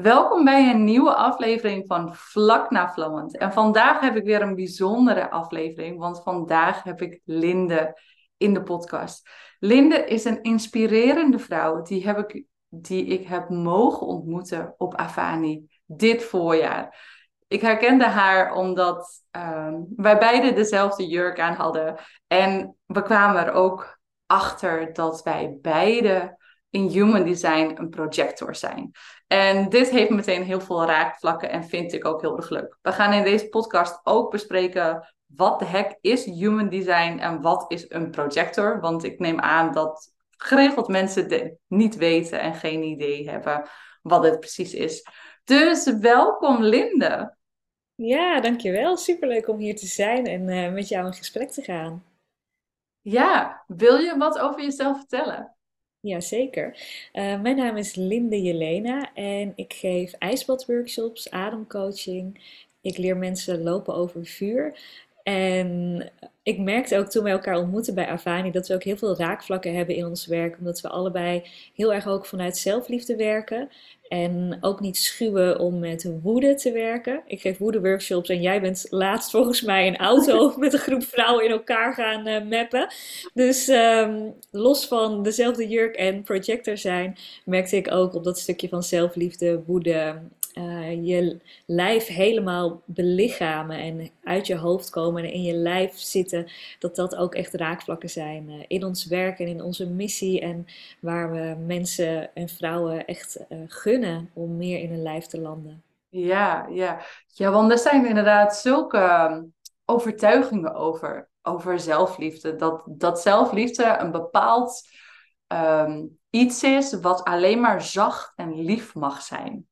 Welkom bij een nieuwe aflevering van Vlak na Vlammend. En vandaag heb ik weer een bijzondere aflevering, want vandaag heb ik Linde in de podcast. Linde is een inspirerende vrouw die ik heb mogen ontmoeten op Avani dit voorjaar. Ik herkende haar omdat wij beide dezelfde jurk aan hadden. En we kwamen er ook achter dat wij beide in Human Design een projector zijn. En dit heeft meteen heel veel raakvlakken en vind ik ook heel erg leuk. We gaan in deze podcast ook bespreken wat de heck is Human Design en wat is een projector. Want ik neem aan dat geregeld mensen dit niet weten en geen idee hebben wat het precies is. Dus welkom Linde. Ja, dankjewel. Superleuk om hier te zijn en met jou in gesprek te gaan. Ja, wil je wat over jezelf vertellen? Jazeker. Mijn naam is Linde Jelena en ik geef ijsbadworkshops, ademcoaching. Ik leer mensen lopen over vuur. En ik merkte ook toen wij elkaar ontmoetten bij Avani dat we ook heel veel raakvlakken hebben in ons werk. Omdat we allebei heel erg ook vanuit zelfliefde werken. En ook niet schuwen om met woede te werken. Ik geef woede-workshops en jij bent laatst volgens mij een auto met een groep vrouwen in elkaar gaan mappen. Dus los van dezelfde jurk en projector zijn, merkte ik ook op dat stukje van zelfliefde, woede, je lijf helemaal belichamen en uit je hoofd komen en in je lijf zitten, dat ook echt raakvlakken zijn in ons werk en in onze missie en waar we mensen en vrouwen echt gunnen om meer in hun lijf te landen. Ja, want er zijn inderdaad zulke overtuigingen over zelfliefde, dat zelfliefde een bepaald iets is wat alleen maar zacht en lief mag zijn.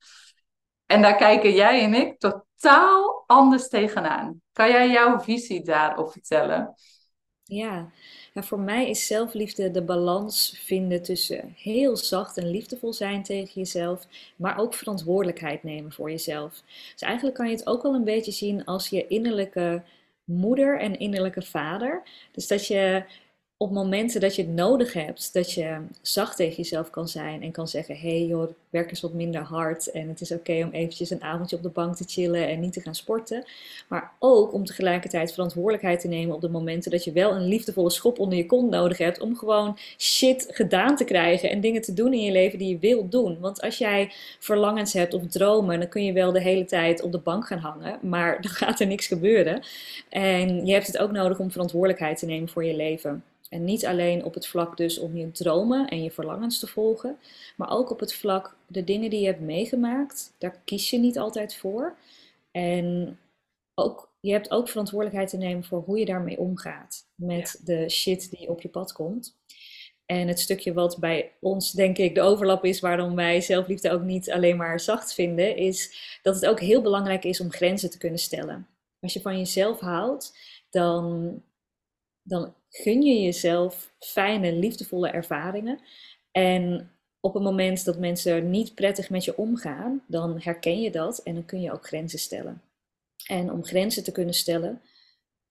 En daar kijken jij en ik totaal anders tegenaan. Kan jij jouw visie daarop vertellen? Ja, nou voor mij is zelfliefde de balans vinden tussen heel zacht en liefdevol zijn tegen jezelf, maar ook verantwoordelijkheid nemen voor jezelf. Dus eigenlijk kan je het ook wel een beetje zien als je innerlijke moeder en innerlijke vader. Dus dat je op momenten dat je het nodig hebt, dat je zacht tegen jezelf kan zijn en kan zeggen, hey joh, werk eens wat minder hard en het is oké om eventjes een avondje op de bank te chillen en niet te gaan sporten. Maar ook om tegelijkertijd verantwoordelijkheid te nemen op de momenten dat je wel een liefdevolle schop onder je kont nodig hebt om gewoon shit gedaan te krijgen en dingen te doen in je leven die je wilt doen. Want als jij verlangens hebt of dromen, dan kun je wel de hele tijd op de bank gaan hangen, maar dan gaat er niks gebeuren. En je hebt het ook nodig om verantwoordelijkheid te nemen voor je leven. En niet alleen op het vlak dus om je dromen en je verlangens te volgen, maar ook op het vlak de dingen die je hebt meegemaakt, daar kies je niet altijd voor. En ook, je hebt ook verantwoordelijkheid te nemen voor hoe je daarmee omgaat met de shit die op je pad komt. En het stukje wat bij ons, denk ik, de overlap is waarom wij zelfliefde ook niet alleen maar zacht vinden, is dat het ook heel belangrijk is om grenzen te kunnen stellen. Als je van jezelf houdt, dan gun je jezelf fijne, liefdevolle ervaringen. En op het moment dat mensen niet prettig met je omgaan, dan herken je dat en dan kun je ook grenzen stellen. En om grenzen te kunnen stellen,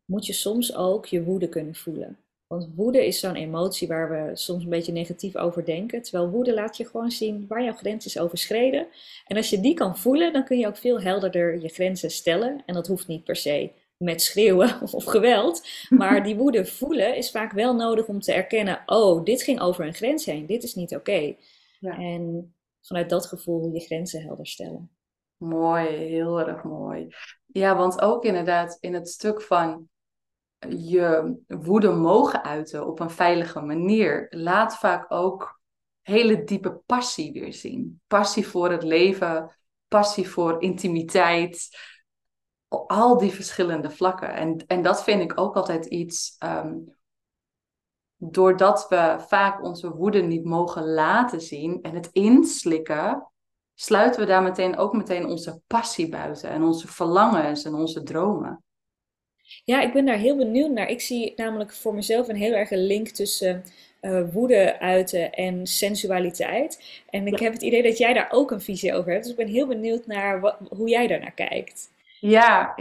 moet je soms ook je woede kunnen voelen. Want woede is zo'n emotie waar we soms een beetje negatief over denken. Terwijl woede laat je gewoon zien waar jouw grens is overschreden. En als je die kan voelen, dan kun je ook veel helderder je grenzen stellen. En dat hoeft niet per se met schreeuwen of geweld, maar die woede voelen is vaak wel nodig om te erkennen, oh, dit ging over een grens heen, dit is niet oké. Ja. En vanuit dat gevoel je grenzen helder stellen. Mooi, heel erg mooi. Ja, want ook inderdaad in het stuk van je woede mogen uiten op een veilige manier, laat vaak ook hele diepe passie weer zien. Passie voor het leven, passie voor intimiteit, al die verschillende vlakken. En dat vind ik ook altijd iets, doordat we vaak onze woede niet mogen laten zien en het inslikken, sluiten we daar meteen onze passie buiten en onze verlangens en onze dromen. Ja, ik ben daar heel benieuwd naar. Ik zie namelijk voor mezelf een heel erge link tussen woede uiten en sensualiteit. En ik heb het idee dat jij daar ook een visie over hebt. Dus ik ben heel benieuwd naar hoe jij daarnaar kijkt. Ja,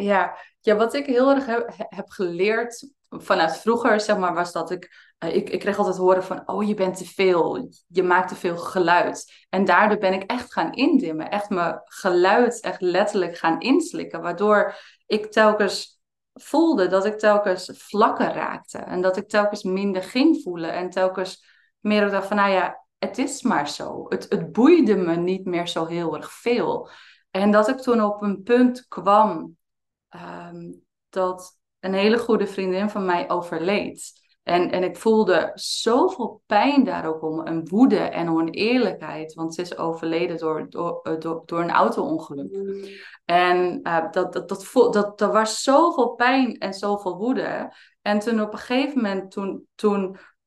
wat ik heel erg heb geleerd vanuit vroeger, zeg maar, was dat ik Ik kreeg altijd horen van, oh, je bent te veel. Je maakt te veel geluid. En daardoor ben ik echt gaan indimmen. Echt mijn geluid echt letterlijk gaan inslikken. Waardoor ik telkens voelde dat ik telkens vlakker raakte. En dat ik telkens minder ging voelen. En telkens meer ik dacht van, nou ja, het is maar zo. Het boeide me niet meer zo heel erg veel. En dat ik toen op een punt kwam dat een hele goede vriendin van mij overleed. En ik voelde zoveel pijn daar ook om. En woede en oneerlijkheid. Want ze is overleden door een auto-ongeluk. Mm. En dat was zoveel pijn en zoveel woede. En toen op een gegeven moment,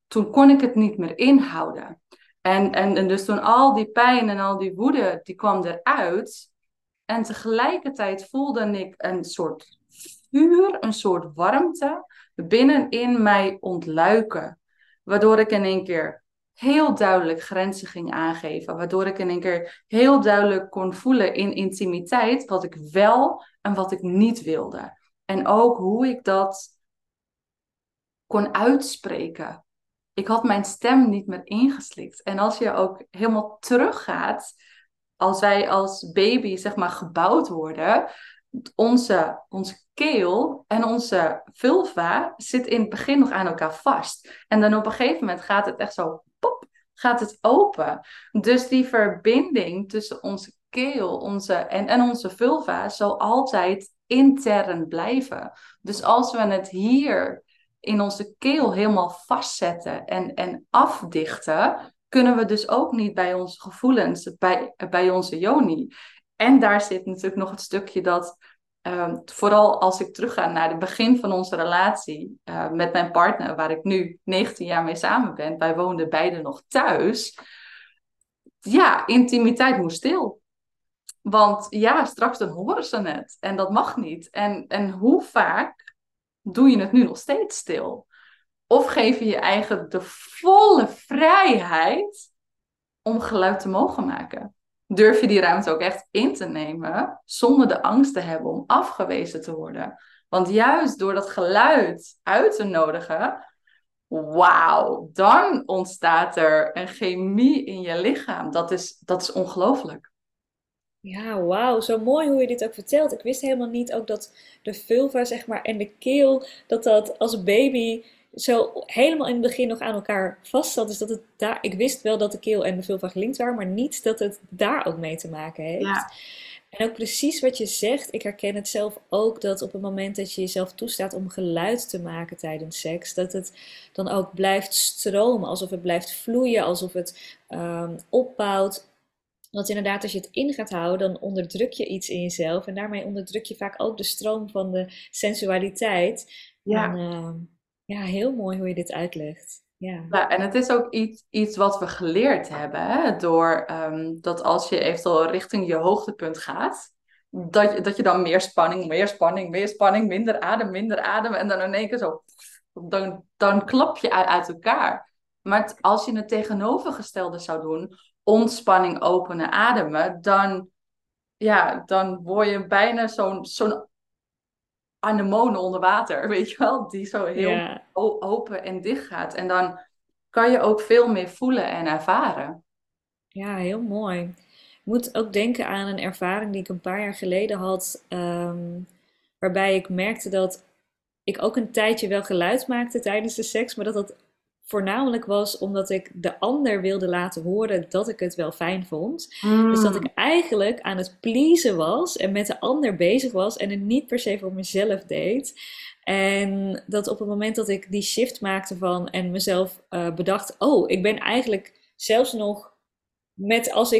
toen kon ik het niet meer inhouden. En dus toen al die pijn en al die woede, die kwam eruit. En tegelijkertijd voelde ik een soort vuur, een soort warmte binnenin mij ontluiken. Waardoor ik in één keer heel duidelijk grenzen ging aangeven. Waardoor ik in één keer heel duidelijk kon voelen in intimiteit wat ik wel en wat ik niet wilde. En ook hoe ik dat kon uitspreken. Ik had mijn stem niet meer ingeslikt. En als je ook helemaal teruggaat, als wij als baby zeg maar gebouwd worden, onze keel en onze vulva zit in het begin nog aan elkaar vast. En dan op een gegeven moment gaat het echt zo, pop, gaat het open. Dus die verbinding tussen onze keel en onze vulva zal altijd intern blijven. Dus als we het hier in onze keel helemaal vastzetten en afdichten, kunnen we dus ook niet bij onze gevoelens, bij onze Yoni. En daar zit natuurlijk nog het stukje dat, vooral als ik terugga naar het begin van onze relatie met mijn partner, waar ik nu 19 jaar mee samen ben, wij woonden beiden nog thuis. Ja, intimiteit moest stil. Want ja, straks dan horen ze het en dat mag niet. En hoe vaak doe je het nu nog steeds stil? Of geef je je eigen de volle vrijheid om geluid te mogen maken? Durf je die ruimte ook echt in te nemen zonder de angst te hebben om afgewezen te worden? Want juist door dat geluid uit te nodigen, wauw, dan ontstaat er een chemie in je lichaam. Dat is ongelooflijk. Ja, wauw, zo mooi hoe je dit ook vertelt. Ik wist helemaal niet ook dat de vulva zeg maar, en de keel, dat als baby zo helemaal in het begin nog aan elkaar vast zat. Dus dat het daar, ik wist wel dat de keel en de vulva gelinkt waren, maar niet dat het daar ook mee te maken heeft. Ja. En ook precies wat je zegt, ik herken het zelf ook, dat op het moment dat je jezelf toestaat om geluid te maken tijdens seks, dat het dan ook blijft stromen, alsof het blijft vloeien, alsof het opbouwt. Want inderdaad, als je het in gaat houden, dan onderdruk je iets in jezelf. En daarmee onderdruk je vaak ook de stroom van de sensualiteit. Ja. En, ja, heel mooi hoe je dit uitlegt. Ja. Ja, en het is ook iets wat we geleerd hebben. Hè? Door dat als je eventueel richting je hoogtepunt gaat, dat je dan meer spanning, minder adem. En dan in één keer zo, dan klap je uit elkaar. Maar als je het tegenovergestelde zou doen, ontspanning, openen, ademen, dan word je bijna zo'n anemonen onder water, weet je wel, die zo heel open en dicht gaat. En dan kan je ook veel meer voelen en ervaren. Ja, heel mooi. Ik moet ook denken aan een ervaring die ik een paar jaar geleden had, waarbij ik merkte dat ik ook een tijdje wel geluid maakte tijdens de seks, maar dat voornamelijk was omdat ik de ander wilde laten horen dat ik het wel fijn vond. Mm. Dus dat ik eigenlijk aan het pleasen was en met de ander bezig was en het niet per se voor mezelf deed. En dat op het moment dat ik die shift maakte van en mezelf bedacht, oh, ik ben eigenlijk zelfs nog met als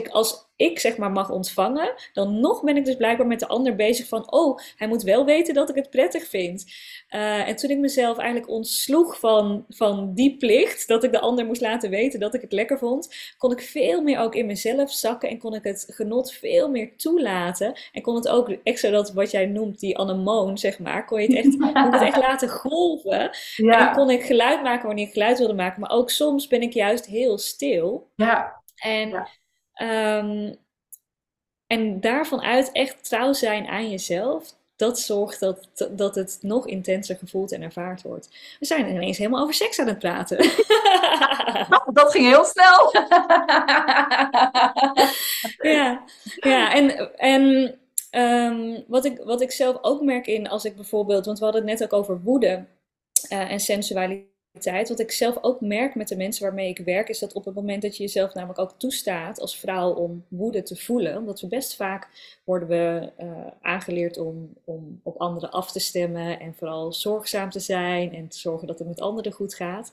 ik zeg maar mag ontvangen, dan nog ben ik dus blijkbaar met de ander bezig van, oh, hij moet wel weten dat ik het prettig vind. En toen ik mezelf eigenlijk ontsloeg van die plicht, dat ik de ander moest laten weten dat ik het lekker vond, kon ik veel meer ook in mezelf zakken en kon ik het genot veel meer toelaten. En kon het ook, extra dat wat jij noemt, die anemoon, zeg maar, kon ik het echt laten golven. Ja. En dan kon ik geluid maken wanneer ik geluid wilde maken, maar ook soms ben ik juist heel stil. Ja. En daarvan uit echt trouw zijn aan jezelf. dat zorgt dat het nog intenser gevoeld en ervaard wordt. We zijn ineens helemaal over seks aan het praten. Dat ging heel snel. Ja, en wat ik zelf ook merk in als ik bijvoorbeeld, want we hadden het net ook over woede en sensualiteit. Wat ik zelf ook merk met de mensen waarmee ik werk, is dat op het moment dat je jezelf namelijk ook toestaat als vrouw om woede te voelen, omdat we best vaak worden we aangeleerd om op anderen af te stemmen en vooral zorgzaam te zijn en te zorgen dat het met anderen goed gaat.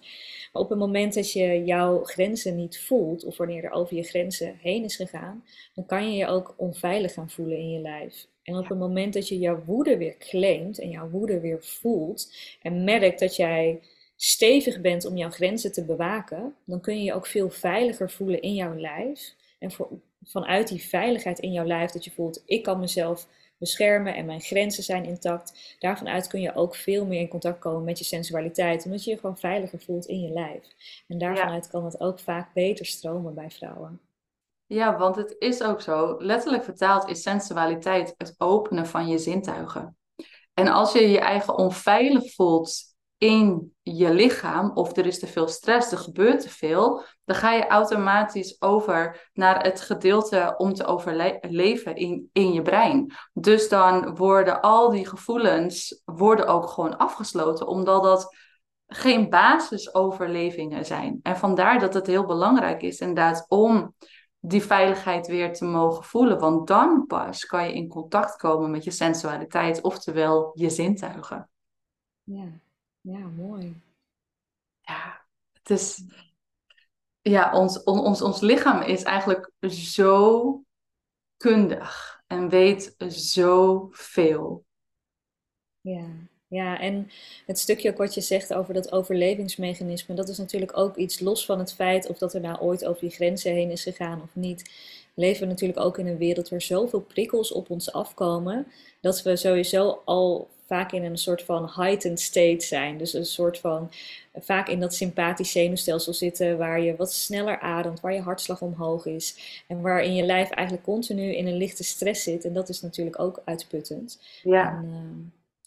Maar op het moment dat je jouw grenzen niet voelt of wanneer er over je grenzen heen is gegaan, dan kan je je ook onveilig gaan voelen in je lijf. En op het moment dat je jouw woede weer claimt en jouw woede weer voelt en merkt dat jij stevig bent om jouw grenzen te bewaken, dan kun je je ook veel veiliger voelen in jouw lijf. En vanuit die veiligheid in jouw lijf, dat je voelt, ik kan mezelf beschermen en mijn grenzen zijn intact. Daarvanuit kun je ook veel meer in contact komen met je sensualiteit, omdat je je gewoon veiliger voelt in je lijf. En daarvanuit kan het ook vaak beter stromen bij vrouwen. Ja, want het is ook zo. Letterlijk vertaald is sensualiteit het openen van je zintuigen. En als je je eigen onveilig voelt in je lichaam, of er is te veel stress, er gebeurt te veel, dan ga je automatisch over naar het gedeelte om te overleven in je brein. Dus dan worden al die gevoelens ook gewoon afgesloten, omdat dat geen basisoverlevingen zijn. En vandaar dat het heel belangrijk is inderdaad om die veiligheid weer te mogen voelen, want dan pas kan je in contact komen met je sensualiteit, oftewel je zintuigen. Ja. Ja, mooi. Ja, het is... Ja, ons lichaam is eigenlijk zo kundig en weet zoveel. Ja, en het stukje ook wat je zegt over dat overlevingsmechanisme, dat is natuurlijk ook iets los van het feit of dat er nou ooit over die grenzen heen is gegaan of niet. Leven we natuurlijk ook in een wereld waar zoveel prikkels op ons afkomen, dat we sowieso al vaak in een soort van heightened state zijn. Dus een soort van, vaak in dat sympathisch zenuwstelsel zitten, waar je wat sneller ademt, waar je hartslag omhoog is en waarin je lijf eigenlijk continu in een lichte stress zit. En dat is natuurlijk ook uitputtend. Ja.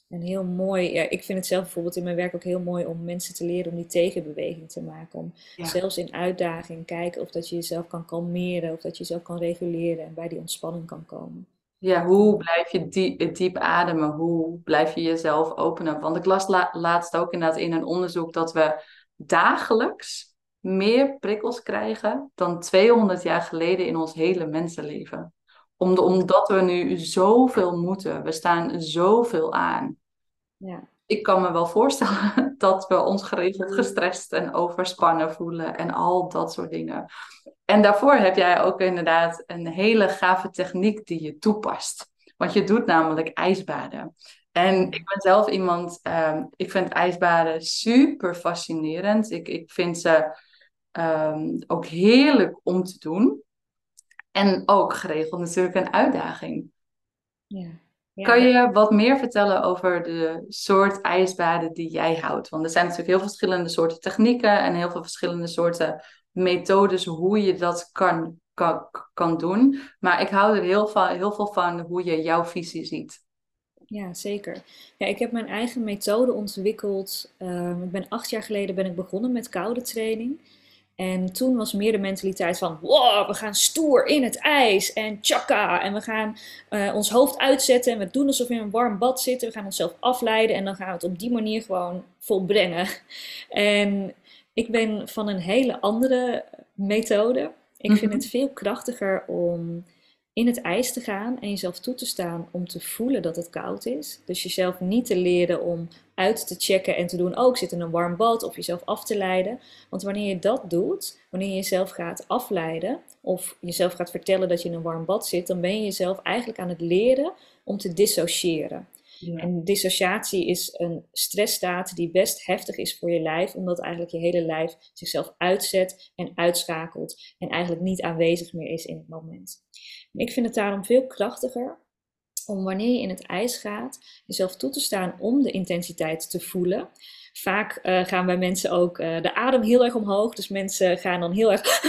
En heel mooi, ja, ik vind het zelf bijvoorbeeld in mijn werk ook heel mooi om mensen te leren om die tegenbeweging te maken. Om zelfs in uitdaging kijken of dat je jezelf kan kalmeren, of dat je jezelf kan reguleren en bij die ontspanning kan komen. Ja, hoe blijf je diep ademen? Hoe blijf je jezelf openen? Want ik las laatst ook inderdaad in een onderzoek dat we dagelijks meer prikkels krijgen dan 200 jaar geleden in ons hele mensenleven. Omdat we nu zoveel moeten. We staan zoveel aan. Ja. Ik kan me wel voorstellen dat we ons geregeld gestrest en overspannen voelen en al dat soort dingen. En daarvoor heb jij ook inderdaad een hele gave techniek die je toepast. Want je doet namelijk ijsbaden. En ik ben zelf iemand, ik vind ijsbaden super fascinerend. Ik vind ze ook heerlijk om te doen. En ook geregeld natuurlijk een uitdaging. Ja. Ja. Kan je wat meer vertellen over de soort ijsbaden die jij houdt? Want er zijn natuurlijk heel verschillende soorten technieken en heel veel verschillende soorten methodes hoe je dat kan doen. Maar ik hou er heel veel van hoe je jouw visie ziet. Ja, zeker. Ja, ik heb mijn eigen methode ontwikkeld. Ik ben 8 jaar geleden begonnen met koude training. En toen was meer de mentaliteit van, wow, we gaan stoer in het ijs en tjaka. En we gaan ons hoofd uitzetten en we doen alsof we in een warm bad zitten. We gaan onszelf afleiden en dan gaan we het op die manier gewoon volbrengen. En ik ben van een hele andere methode. Ik vind het veel krachtiger om in het ijs te gaan en jezelf toe te staan om te voelen dat het koud is. Dus jezelf niet te leren om uit te checken en te doen, oh, ik zit in een warm bad, of jezelf af te leiden. Want wanneer je dat doet, wanneer je jezelf gaat afleiden of jezelf gaat vertellen dat je in een warm bad zit, dan ben je jezelf eigenlijk aan het leren om te dissociëren. Ja. En dissociatie is een stressstaat die best heftig is voor je lijf, omdat eigenlijk je hele lijf zichzelf uitzet en uitschakelt en eigenlijk niet aanwezig meer is in het moment. En ik vind het daarom veel krachtiger om wanneer je in het ijs gaat, jezelf toe te staan om de intensiteit te voelen. Vaak gaan bij mensen ook de adem heel erg omhoog. Dus mensen gaan dan heel erg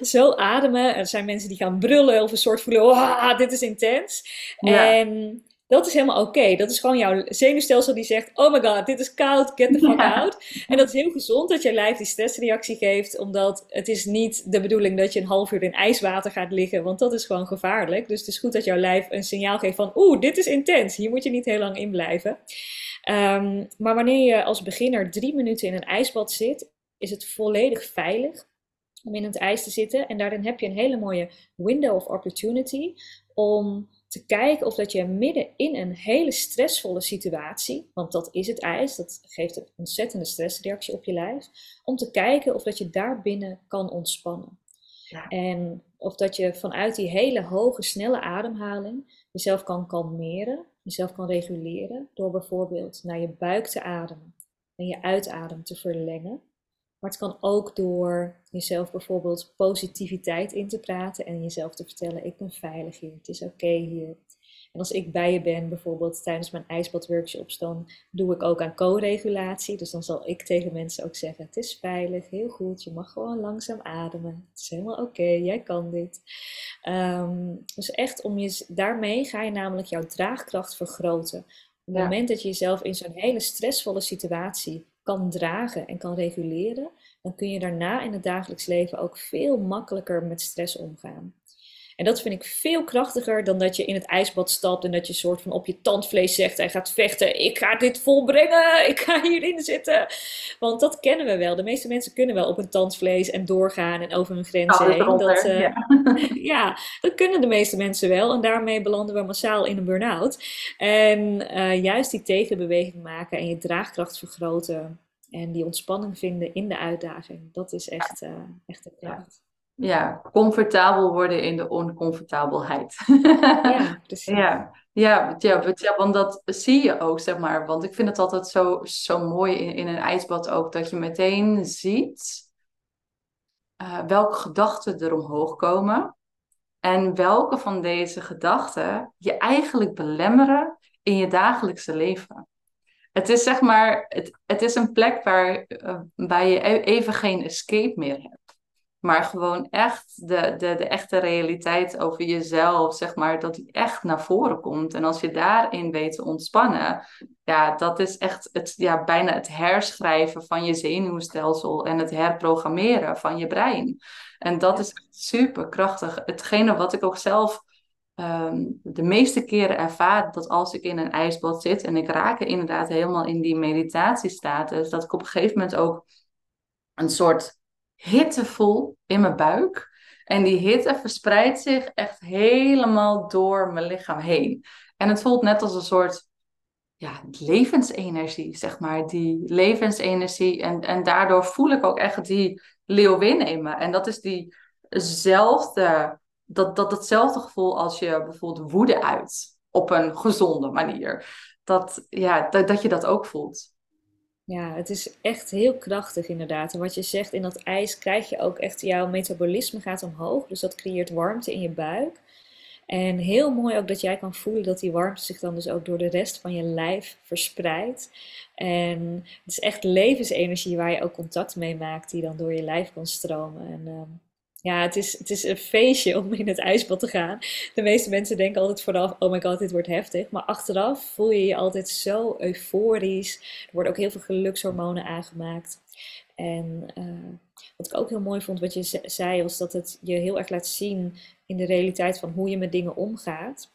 zo ademen. Er zijn mensen die gaan brullen of een soort voelen, oh, dit is intens. Ja. En Dat is helemaal oké. Dat is gewoon jouw zenuwstelsel die zegt, oh my god, dit is koud, get the fuck out. En dat is heel gezond dat je lijf die stressreactie geeft, omdat het is niet de bedoeling dat je een half uur in ijswater gaat liggen, want dat is gewoon gevaarlijk. Dus het is goed dat jouw lijf een signaal geeft van, oeh, dit is intens, hier moet je niet heel lang in blijven. Maar wanneer je als beginner 3 minuten in een ijsbad zit, is het volledig veilig om in het ijs te zitten. En daarin heb je een hele mooie window of opportunity om te kijken of dat je midden in een hele stressvolle situatie, want dat is het ijs, dat geeft een ontzettende stressreactie op je lijf, om te kijken of dat je daarbinnen kan ontspannen. Ja. En of dat je vanuit die hele hoge, snelle ademhaling jezelf kan kalmeren, jezelf kan reguleren door bijvoorbeeld naar je buik te ademen en je uitadem te verlengen. Maar het kan ook door jezelf bijvoorbeeld positiviteit in te praten en jezelf te vertellen, ik ben veilig hier, het is oké hier. En als ik bij je ben, bijvoorbeeld tijdens mijn ijsbadworkshops, dan doe ik ook aan co-regulatie. Dus dan zal ik tegen mensen ook zeggen, het is veilig, heel goed, je mag gewoon langzaam ademen. Het is helemaal oké, jij kan dit. Dus echt, daarmee ga je namelijk jouw draagkracht vergroten. Op het moment dat je jezelf in zo'n hele stressvolle situatie kan dragen en kan reguleren, dan kun je daarna in het dagelijks leven ook veel makkelijker met stress omgaan. En dat vind ik veel krachtiger dan dat je in het ijsbad stapt en dat je soort van op je tandvlees zegt en gaat vechten. Ik ga dit volbrengen, ik ga hierin zitten. Want dat kennen we wel. De meeste mensen kunnen wel op hun tandvlees en doorgaan en over hun grenzen heen. Dat kunnen de meeste mensen wel. En daarmee belanden we massaal in een burn-out. En juist die tegenbeweging maken en je draagkracht vergroten en die ontspanning vinden in de uitdaging. Dat is echt de kracht. Ja, comfortabel worden in de oncomfortabelheid. Ja, precies. Ja, want dat zie je ook, zeg maar. Want ik vind het altijd zo mooi in een ijsbad ook, dat je meteen ziet welke gedachten er omhoog komen. En welke van deze gedachten je eigenlijk belemmeren in je dagelijkse leven. Het is zeg maar, het is een plek waar je even geen escape meer hebt. Maar gewoon echt de echte realiteit over jezelf, zeg maar, dat die echt naar voren komt. En als je daarin weet te ontspannen, ja, dat is echt bijna het herschrijven van je zenuwstelsel en het herprogrammeren van je brein. En dat is super krachtig. Hetgene wat ik ook zelf de meeste keren ervaar, dat als ik in een ijsbad zit en ik raak inderdaad helemaal in die meditatiestatus, dat ik op een gegeven moment ook een soort hittevol in mijn buik. En die hitte verspreidt zich echt helemaal door mijn lichaam heen. En het voelt net als een soort levensenergie, zeg maar. Die levensenergie. En daardoor voel ik ook echt die leeuwin in me. En dat is datzelfde gevoel als je bijvoorbeeld woede uit. Op een gezonde manier. Dat je dat ook voelt. Ja, het is echt heel krachtig inderdaad. En wat je zegt, in dat ijs krijg je ook echt, jouw metabolisme gaat omhoog. Dus dat creëert warmte in je buik. En heel mooi ook dat jij kan voelen dat die warmte zich dan dus ook door de rest van je lijf verspreidt. En het is echt levensenergie waar je ook contact mee maakt, die dan door je lijf kan stromen. En het is een feestje om in het ijsbad te gaan. De meeste mensen denken altijd vooraf, oh my god, dit wordt heftig. Maar achteraf voel je je altijd zo euforisch. Er worden ook heel veel gelukshormonen aangemaakt. En wat ik ook heel mooi vond, wat je zei, was dat het je heel erg laat zien in de realiteit van hoe je met dingen omgaat.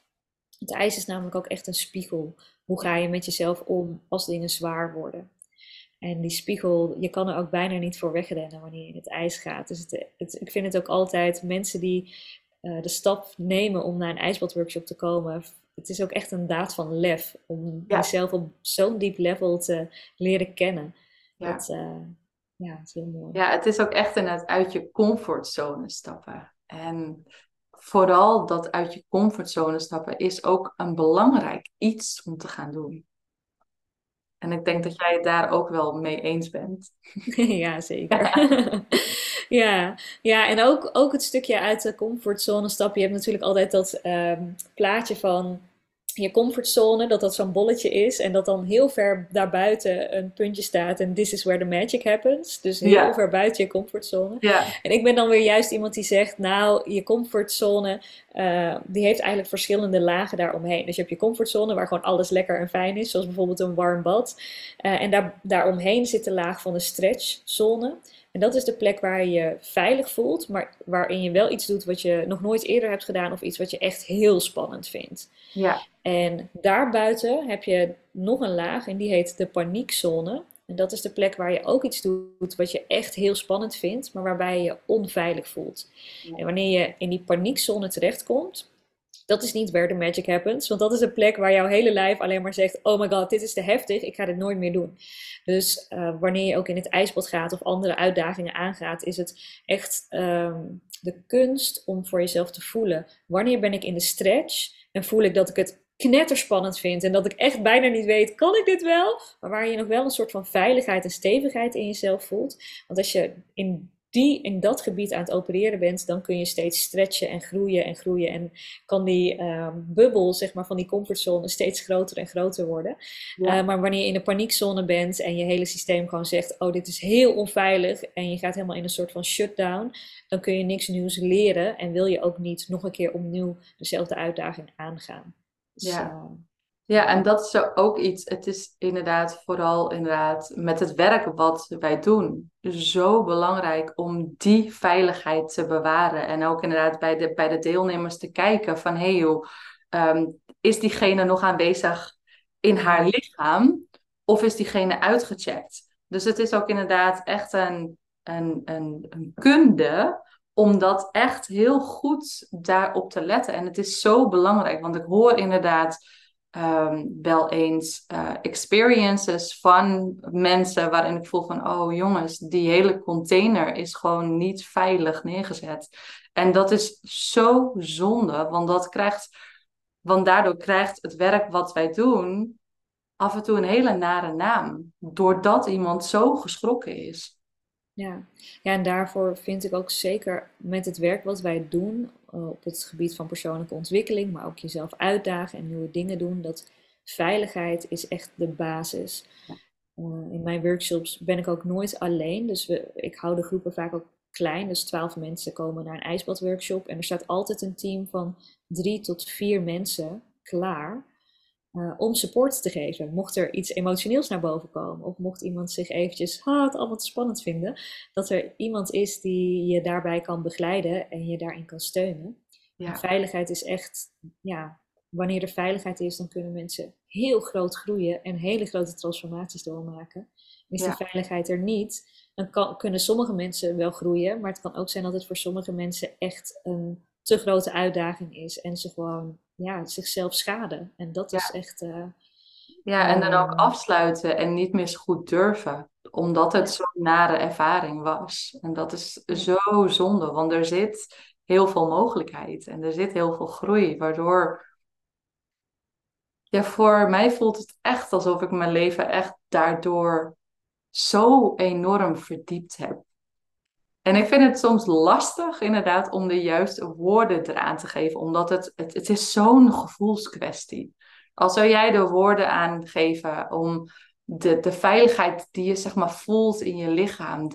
Het ijs is namelijk ook echt een spiegel. Hoe ga je met jezelf om als dingen zwaar worden? En die spiegel, je kan er ook bijna niet voor wegrennen wanneer je in het ijs gaat. Dus ik vind het ook altijd, mensen die de stap nemen om naar een ijsbadworkshop te komen, het is ook echt een daad van lef om jezelf op zo'n diep level te leren kennen. Ja. Dat is heel mooi. Ja, het is ook echt inderdaad uit je comfortzone stappen. En vooral dat uit je comfortzone stappen is ook een belangrijk iets om te gaan doen. En ik denk dat jij het daar ook wel mee eens bent. Ja, zeker. Ja, en ook het stukje uit de comfortzone stappen. Je hebt natuurlijk altijd dat plaatje van je comfortzone, dat dat zo'n bolletje is en dat dan heel ver daarbuiten een puntje staat en this is where the magic happens. Dus heel ver buiten je comfortzone. Yeah. En ik ben dan weer juist iemand die zegt, nou, je comfortzone die heeft eigenlijk verschillende lagen daaromheen. Dus je hebt je comfortzone waar gewoon alles lekker en fijn is, zoals bijvoorbeeld een warm bad. En daaromheen zit de laag van de stretchzone. En dat is de plek waar je je veilig voelt, maar waarin je wel iets doet wat je nog nooit eerder hebt gedaan of iets wat je echt heel spannend vindt. Ja. En daarbuiten heb je nog een laag en die heet de paniekzone. En dat is de plek waar je ook iets doet wat je echt heel spannend vindt, maar waarbij je je onveilig voelt. Ja. En wanneer je in die paniekzone terechtkomt, dat is niet where the magic happens. Want dat is de plek waar jouw hele lijf alleen maar zegt, oh my god, dit is te heftig, ik ga dit nooit meer doen. Dus wanneer je ook in het ijsbad gaat of andere uitdagingen aangaat, is het echt de kunst om voor jezelf te voelen. Wanneer ben ik in de stretch en voel ik dat ik het knetterspannend vind en dat ik echt bijna niet weet, kan ik dit wel? Maar waar je nog wel een soort van veiligheid en stevigheid in jezelf voelt. Want als je in dat gebied aan het opereren bent, dan kun je steeds stretchen en groeien en groeien. En kan die bubbel, zeg maar, van die comfortzone steeds groter en groter worden. Ja. Maar wanneer je in de paniekzone bent en je hele systeem gewoon zegt, oh, dit is heel onveilig. En je gaat helemaal in een soort van shutdown. Dan kun je niks nieuws leren. En wil je ook niet nog een keer opnieuw dezelfde uitdaging aangaan. Dus, ja. Ja, en dat is ook iets, het is inderdaad vooral met het werk wat wij doen, zo belangrijk om die veiligheid te bewaren. En ook inderdaad bij de deelnemers te kijken van, hey, is diegene nog aanwezig in haar lichaam of is diegene uitgecheckt? Dus het is ook inderdaad echt een kunde om dat echt heel goed daarop te letten. En het is zo belangrijk, want ik hoor inderdaad wel eens experiences van mensen waarin ik voel van, oh jongens, die hele container is gewoon niet veilig neergezet. En dat is zo zonde, want daardoor krijgt het werk wat wij doen af en toe een hele nare naam, doordat iemand zo geschrokken is. Ja, en daarvoor vind ik ook zeker met het werk wat wij doen op het gebied van persoonlijke ontwikkeling, maar ook jezelf uitdagen en nieuwe dingen doen, dat veiligheid is echt de basis. In mijn workshops ben ik ook nooit alleen, dus ik hou de groepen vaak ook klein, dus 12 mensen komen naar een ijsbadworkshop en er staat altijd een team van 3 tot 4 mensen klaar om support te geven. Mocht er iets emotioneels naar boven komen of mocht iemand zich eventjes het allemaal te spannend vinden, dat er iemand is die je daarbij kan begeleiden en je daarin kan steunen. Ja. Veiligheid is echt, ja, wanneer er veiligheid is, dan kunnen mensen heel groot groeien en hele grote transformaties doormaken. En is de veiligheid er niet, dan kunnen sommige mensen wel groeien, maar het kan ook zijn dat het voor sommige mensen echt een te grote uitdaging is en ze gewoon zichzelf schaden. En dat is echt... en dan ook afsluiten en niet meer zo goed durven. Omdat het zo'n nare ervaring was. En dat is zo zonde, want er zit heel veel mogelijkheid. En er zit heel veel groei, waardoor... Ja, voor mij voelt het echt alsof ik mijn leven echt daardoor zo enorm verdiept heb. En ik vind het soms lastig inderdaad om de juiste woorden eraan te geven. Omdat het is zo'n gevoelskwestie. Al zou jij de woorden aangeven om de veiligheid die je, zeg maar, voelt in je lichaam.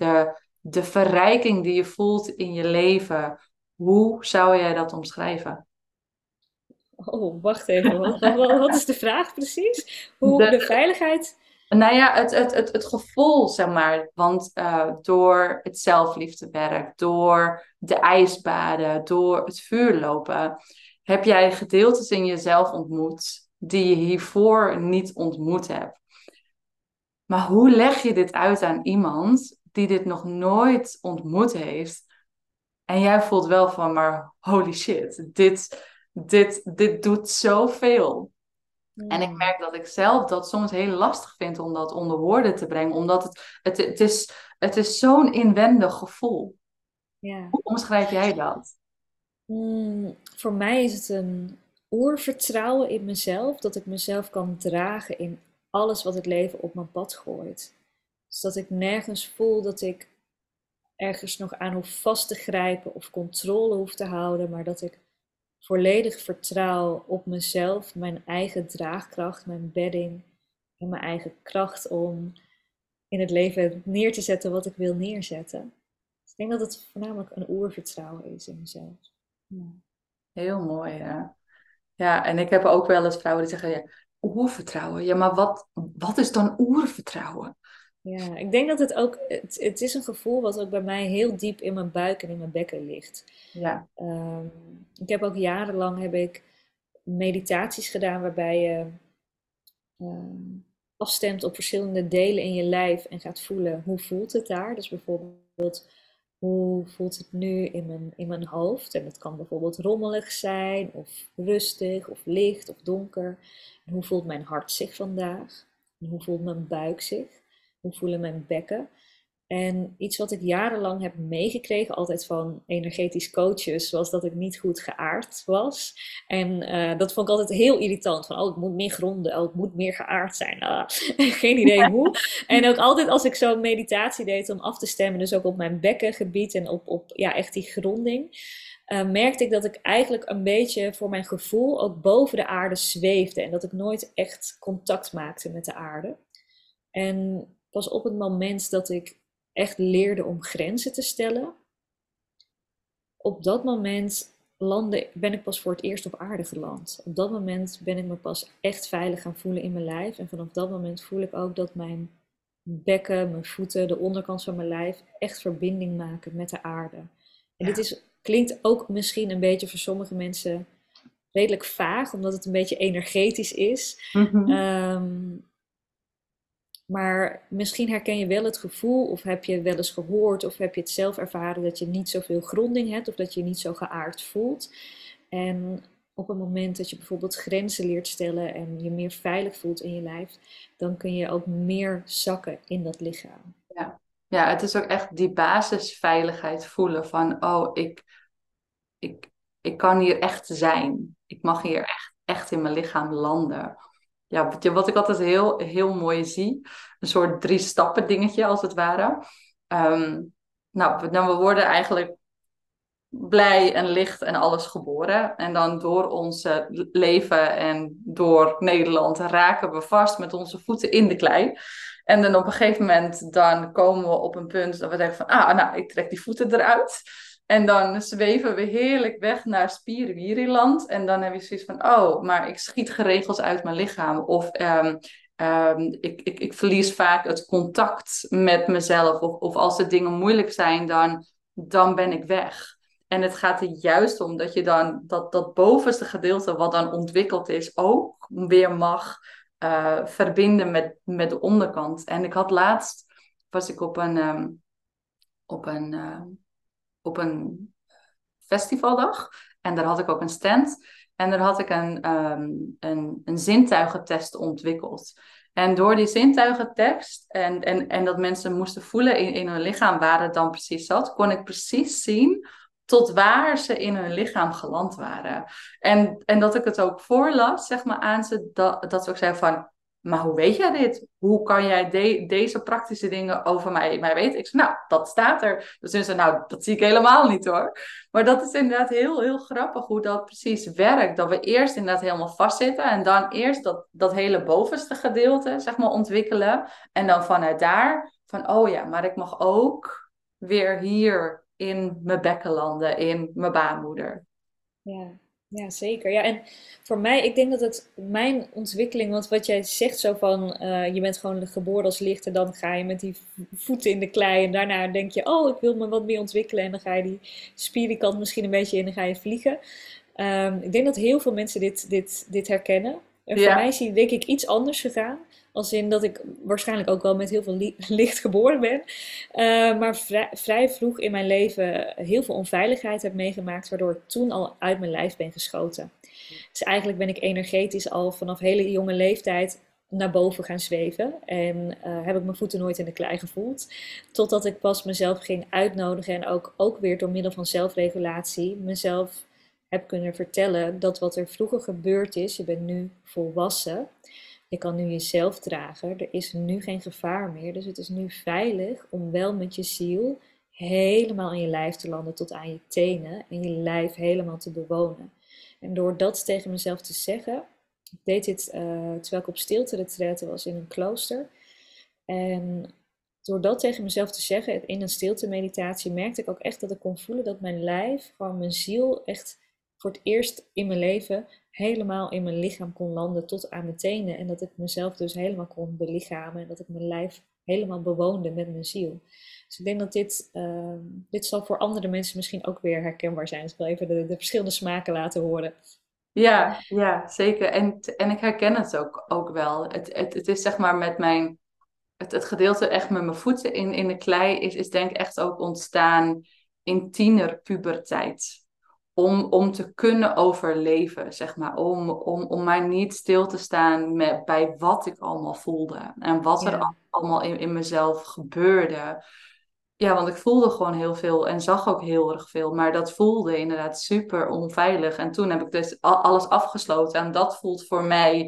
De verrijking die je voelt in je leven. Hoe zou jij dat omschrijven? Oh, wacht even. Wat is de vraag precies? Hoe de veiligheid... Nou ja, het gevoel, zeg maar, want door het zelfliefdewerk, door de ijsbaden, door het vuurlopen, heb jij gedeeltes in jezelf ontmoet die je hiervoor niet ontmoet hebt. Maar hoe leg je dit uit aan iemand die dit nog nooit ontmoet heeft en jij voelt wel van, maar holy shit, dit doet zoveel. En ik merk dat ik zelf dat soms heel lastig vind om dat onder woorden te brengen. Omdat het is zo'n inwendig gevoel. Ja. Hoe omschrijf jij dat? Voor mij is het een oervertrouwen in mezelf. Dat ik mezelf kan dragen in alles wat het leven op mijn pad gooit. Dus dat ik nergens voel dat ik ergens nog aan hoef vast te grijpen of controle hoef te houden. Maar dat ik volledig vertrouw op mezelf, mijn eigen draagkracht, mijn bedding en mijn eigen kracht om in het leven neer te zetten wat ik wil neerzetten. Dus ik denk dat het voornamelijk een oervertrouwen is in mezelf. Ja. Heel mooi, hè? Ja, en ik heb ook wel eens vrouwen die zeggen, ja, oervertrouwen. Ja, maar wat is dan oervertrouwen? Ja, ik denk dat het ook, het is een gevoel wat ook bij mij heel diep in mijn buik en in mijn bekken ligt. Ja. Ik heb ook jarenlang meditaties gedaan waarbij je afstemt op verschillende delen in je lijf en gaat voelen hoe voelt het daar. Dus bijvoorbeeld, hoe voelt het nu in mijn hoofd? En dat kan bijvoorbeeld rommelig zijn, of rustig, of licht, of donker. En hoe voelt mijn hart zich vandaag? En hoe voelt mijn buik zich? Hoe voelen mijn bekken? En iets wat ik jarenlang heb meegekregen, altijd van energetisch coaches, was dat ik niet goed geaard was. En dat vond ik altijd heel irritant. Van, oh, ik moet meer gronden. Oh, ik moet meer geaard zijn. Ah, geen idee hoe. En ook altijd als ik zo'n meditatie deed om af te stemmen, dus ook op mijn bekkengebied en op echt die gronding, merkte ik dat ik eigenlijk een beetje voor mijn gevoel ook boven de aarde zweefde. En dat ik nooit echt contact maakte met de aarde. En pas op het moment dat ik echt leerde om grenzen te stellen, op dat moment ben ik pas voor het eerst op aarde geland. Op dat moment ben ik me pas echt veilig gaan voelen in mijn lijf. En vanaf dat moment voel ik ook dat mijn bekken, mijn voeten, de onderkant van mijn lijf echt verbinding maken met de aarde. En Dit klinkt ook misschien een beetje voor sommige mensen redelijk vaag, omdat het een beetje energetisch is. Mm-hmm. Maar misschien herken je wel het gevoel, of heb je wel eens gehoord, of heb je het zelf ervaren dat je niet zoveel gronding hebt, of dat je je niet zo geaard voelt. En op het moment dat je bijvoorbeeld grenzen leert stellen en je meer veilig voelt in je lijf, dan kun je ook meer zakken in dat lichaam. Ja, het is ook echt die basisveiligheid voelen van, oh, ik kan hier echt zijn. Ik mag hier echt in mijn lichaam landen. Ja, wat ik altijd heel, heel mooi zie, een soort 3-stappen dingetje als het ware. We worden eigenlijk blij en licht en alles geboren. En dan door ons leven en door Nederland raken we vast met onze voeten in de klei. En dan op een gegeven moment dan komen we op een punt dat we denken van, ik trek die voeten eruit. En dan zweven we heerlijk weg naar spiriwiriland. En dan heb je zoiets van, oh, maar ik schiet geregeld uit mijn lichaam. Of ik verlies vaak het contact met mezelf. Of als de dingen moeilijk zijn, dan ben ik weg. En het gaat er juist om dat je dan dat bovenste gedeelte wat dan ontwikkeld is, ook weer mag verbinden met de onderkant. En ik had laatst, was ik op een festivaldag. En daar had ik ook een stand. En daar had ik een zintuigentest ontwikkeld. En door die zintuigentest en dat mensen moesten voelen in hun lichaam waar het dan precies zat, kon ik precies zien tot waar ze in hun lichaam geland waren. En dat ik het ook voorlas, zeg maar, aan ze, dat ze ook zeiden van, maar hoe weet jij dit? Hoe kan jij deze praktische dingen over mij weten? Ik zei, dat staat er. Dus toen zei, dat zie ik helemaal niet hoor. Maar dat is inderdaad heel, heel grappig hoe dat precies werkt. Dat we eerst inderdaad helemaal vastzitten. En dan eerst dat hele bovenste gedeelte, zeg maar, ontwikkelen. En dan vanuit daar, van oh ja, maar ik mag ook weer hier in mijn bekken landen, in mijn baarmoeder. Ja. Ja, zeker. Ja, en voor mij, ik denk dat het mijn ontwikkeling, want wat jij zegt zo van, je bent gewoon geboren als licht en dan ga je met die voeten in de klei en daarna denk je, oh, ik wil me wat meer ontwikkelen en dan ga je die spirikant misschien een beetje in en dan ga je vliegen. Ik denk dat heel veel mensen dit herkennen. En voor mij zie ik, denk ik, iets anders gegaan. Als in dat ik waarschijnlijk ook wel met heel veel licht geboren ben. Maar vrij vroeg in mijn leven heel veel onveiligheid heb meegemaakt. Waardoor ik toen al uit mijn lijf ben geschoten. Dus eigenlijk ben ik energetisch al vanaf hele jonge leeftijd naar boven gaan zweven. En heb ik mijn voeten nooit in de klei gevoeld. Totdat ik pas mezelf ging uitnodigen. En ook weer door middel van zelfregulatie mezelf heb kunnen vertellen dat wat er vroeger gebeurd is, je bent nu volwassen. Je kan nu jezelf dragen, er is nu geen gevaar meer, dus het is nu veilig om wel met je ziel helemaal in je lijf te landen tot aan je tenen en je lijf helemaal te bewonen. En door dat tegen mezelf te zeggen, ik deed dit terwijl ik op stilte-retraite was in een klooster. En door dat tegen mezelf te zeggen in een stilte-meditatie merkte ik ook echt dat ik kon voelen dat mijn lijf, gewoon mijn ziel, echt voor het eerst in mijn leven helemaal in mijn lichaam kon landen tot aan mijn tenen. En dat ik mezelf dus helemaal kon belichamen en dat ik mijn lijf helemaal bewoonde met mijn ziel. Dus ik denk dat dit zal voor andere mensen misschien ook weer herkenbaar zijn. Dus ik wil even de verschillende smaken laten horen. Ja, ja, zeker. En ik herken het ook wel. Het is zeg maar met mijn... Het gedeelte echt met mijn voeten in de klei is denk ik echt ook ontstaan in tienerpuberteit. Om te kunnen overleven, zeg maar. Om maar niet stil te staan bij wat ik allemaal voelde. En wat er allemaal in mezelf gebeurde. Ja, want ik voelde gewoon heel veel en zag ook heel erg veel. Maar dat voelde inderdaad super onveilig. En toen heb ik dus alles afgesloten. En dat voelt voor mij...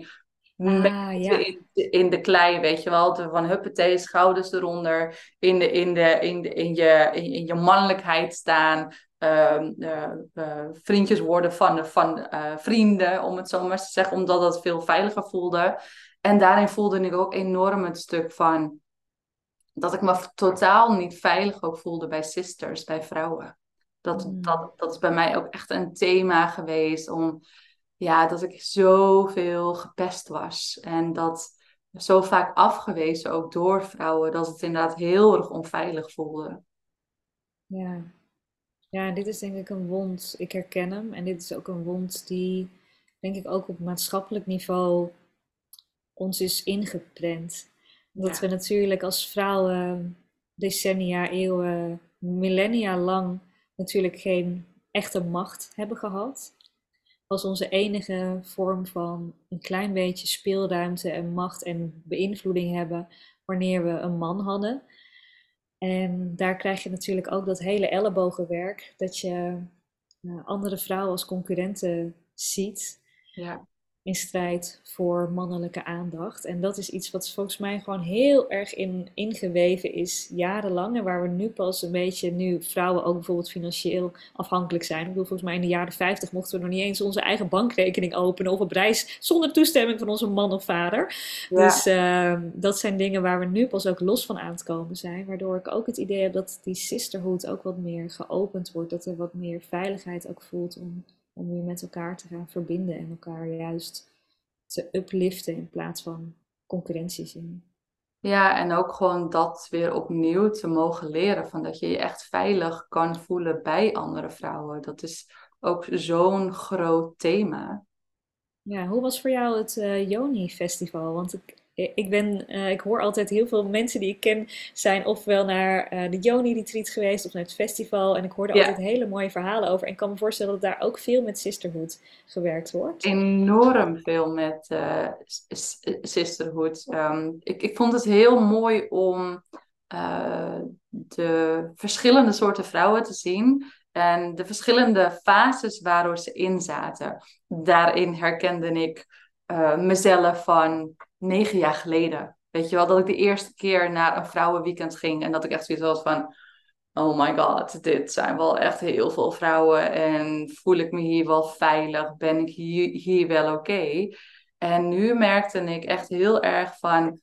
in de klei, weet je wel, van huppatee, schouders eronder, in je mannelijkheid staan, vriendjes worden van vrienden, om het zo maar te zeggen, omdat dat veel veiliger voelde. En daarin voelde ik ook enorm het stuk van dat ik me totaal niet veilig ook voelde bij sisters, bij vrouwen. Dat is bij mij ook echt een thema geweest om... Ja, dat ik zoveel gepest was. En dat zo vaak afgewezen, ook door vrouwen, dat het inderdaad heel erg onveilig voelde. Ja. Ja, dit is denk ik een wond. Ik herken hem. En dit is ook een wond die, denk ik, ook op maatschappelijk niveau ons is ingeprent. Omdat we natuurlijk als vrouwen decennia, eeuwen, millennia lang natuurlijk geen echte macht hebben gehad. Was onze enige vorm van een klein beetje speelruimte en macht en beïnvloeding hebben wanneer we een man hadden. En daar krijg je natuurlijk ook dat hele ellebogenwerk, dat je andere vrouwen als concurrenten ziet in strijd voor mannelijke aandacht. En dat is iets wat volgens mij gewoon heel erg ingeweven is jarenlang. En waar we nu pas een beetje, nu vrouwen ook bijvoorbeeld financieel afhankelijk zijn. Ik bedoel, volgens mij in de jaren 50 mochten we nog niet eens onze eigen bankrekening openen of op reis zonder toestemming van onze man of vader. Ja. Dus dat zijn dingen waar we nu pas ook los van aan het komen zijn. Waardoor ik ook het idee heb dat die sisterhood ook wat meer geopend wordt. Dat er wat meer veiligheid ook voelt om je met elkaar te gaan verbinden en elkaar juist te upliften in plaats van concurrentie zien. Ja, en ook gewoon dat weer opnieuw te mogen leren, van dat je je echt veilig kan voelen bij andere vrouwen. Dat is ook zo'n groot thema. Ja, hoe was voor jou het Yoni-festival? Want ik hoor altijd heel veel mensen die ik ken zijn ofwel naar de Yoni-retreat geweest of naar het festival. En ik hoorde altijd hele mooie verhalen over. En ik kan me voorstellen dat daar ook veel met sisterhood gewerkt wordt. Enorm veel met sisterhood. Ik vond het heel mooi om de verschillende soorten vrouwen te zien. En de verschillende fases waardoor ze in zaten. Daarin herkende ik mezelf van... 9 jaar geleden, weet je wel, dat ik de eerste keer naar een vrouwenweekend ging en dat ik echt zoiets was van, oh my god, dit zijn wel echt heel veel vrouwen en voel ik me hier wel veilig, ben ik hier wel oké? En nu merkte ik echt heel erg van,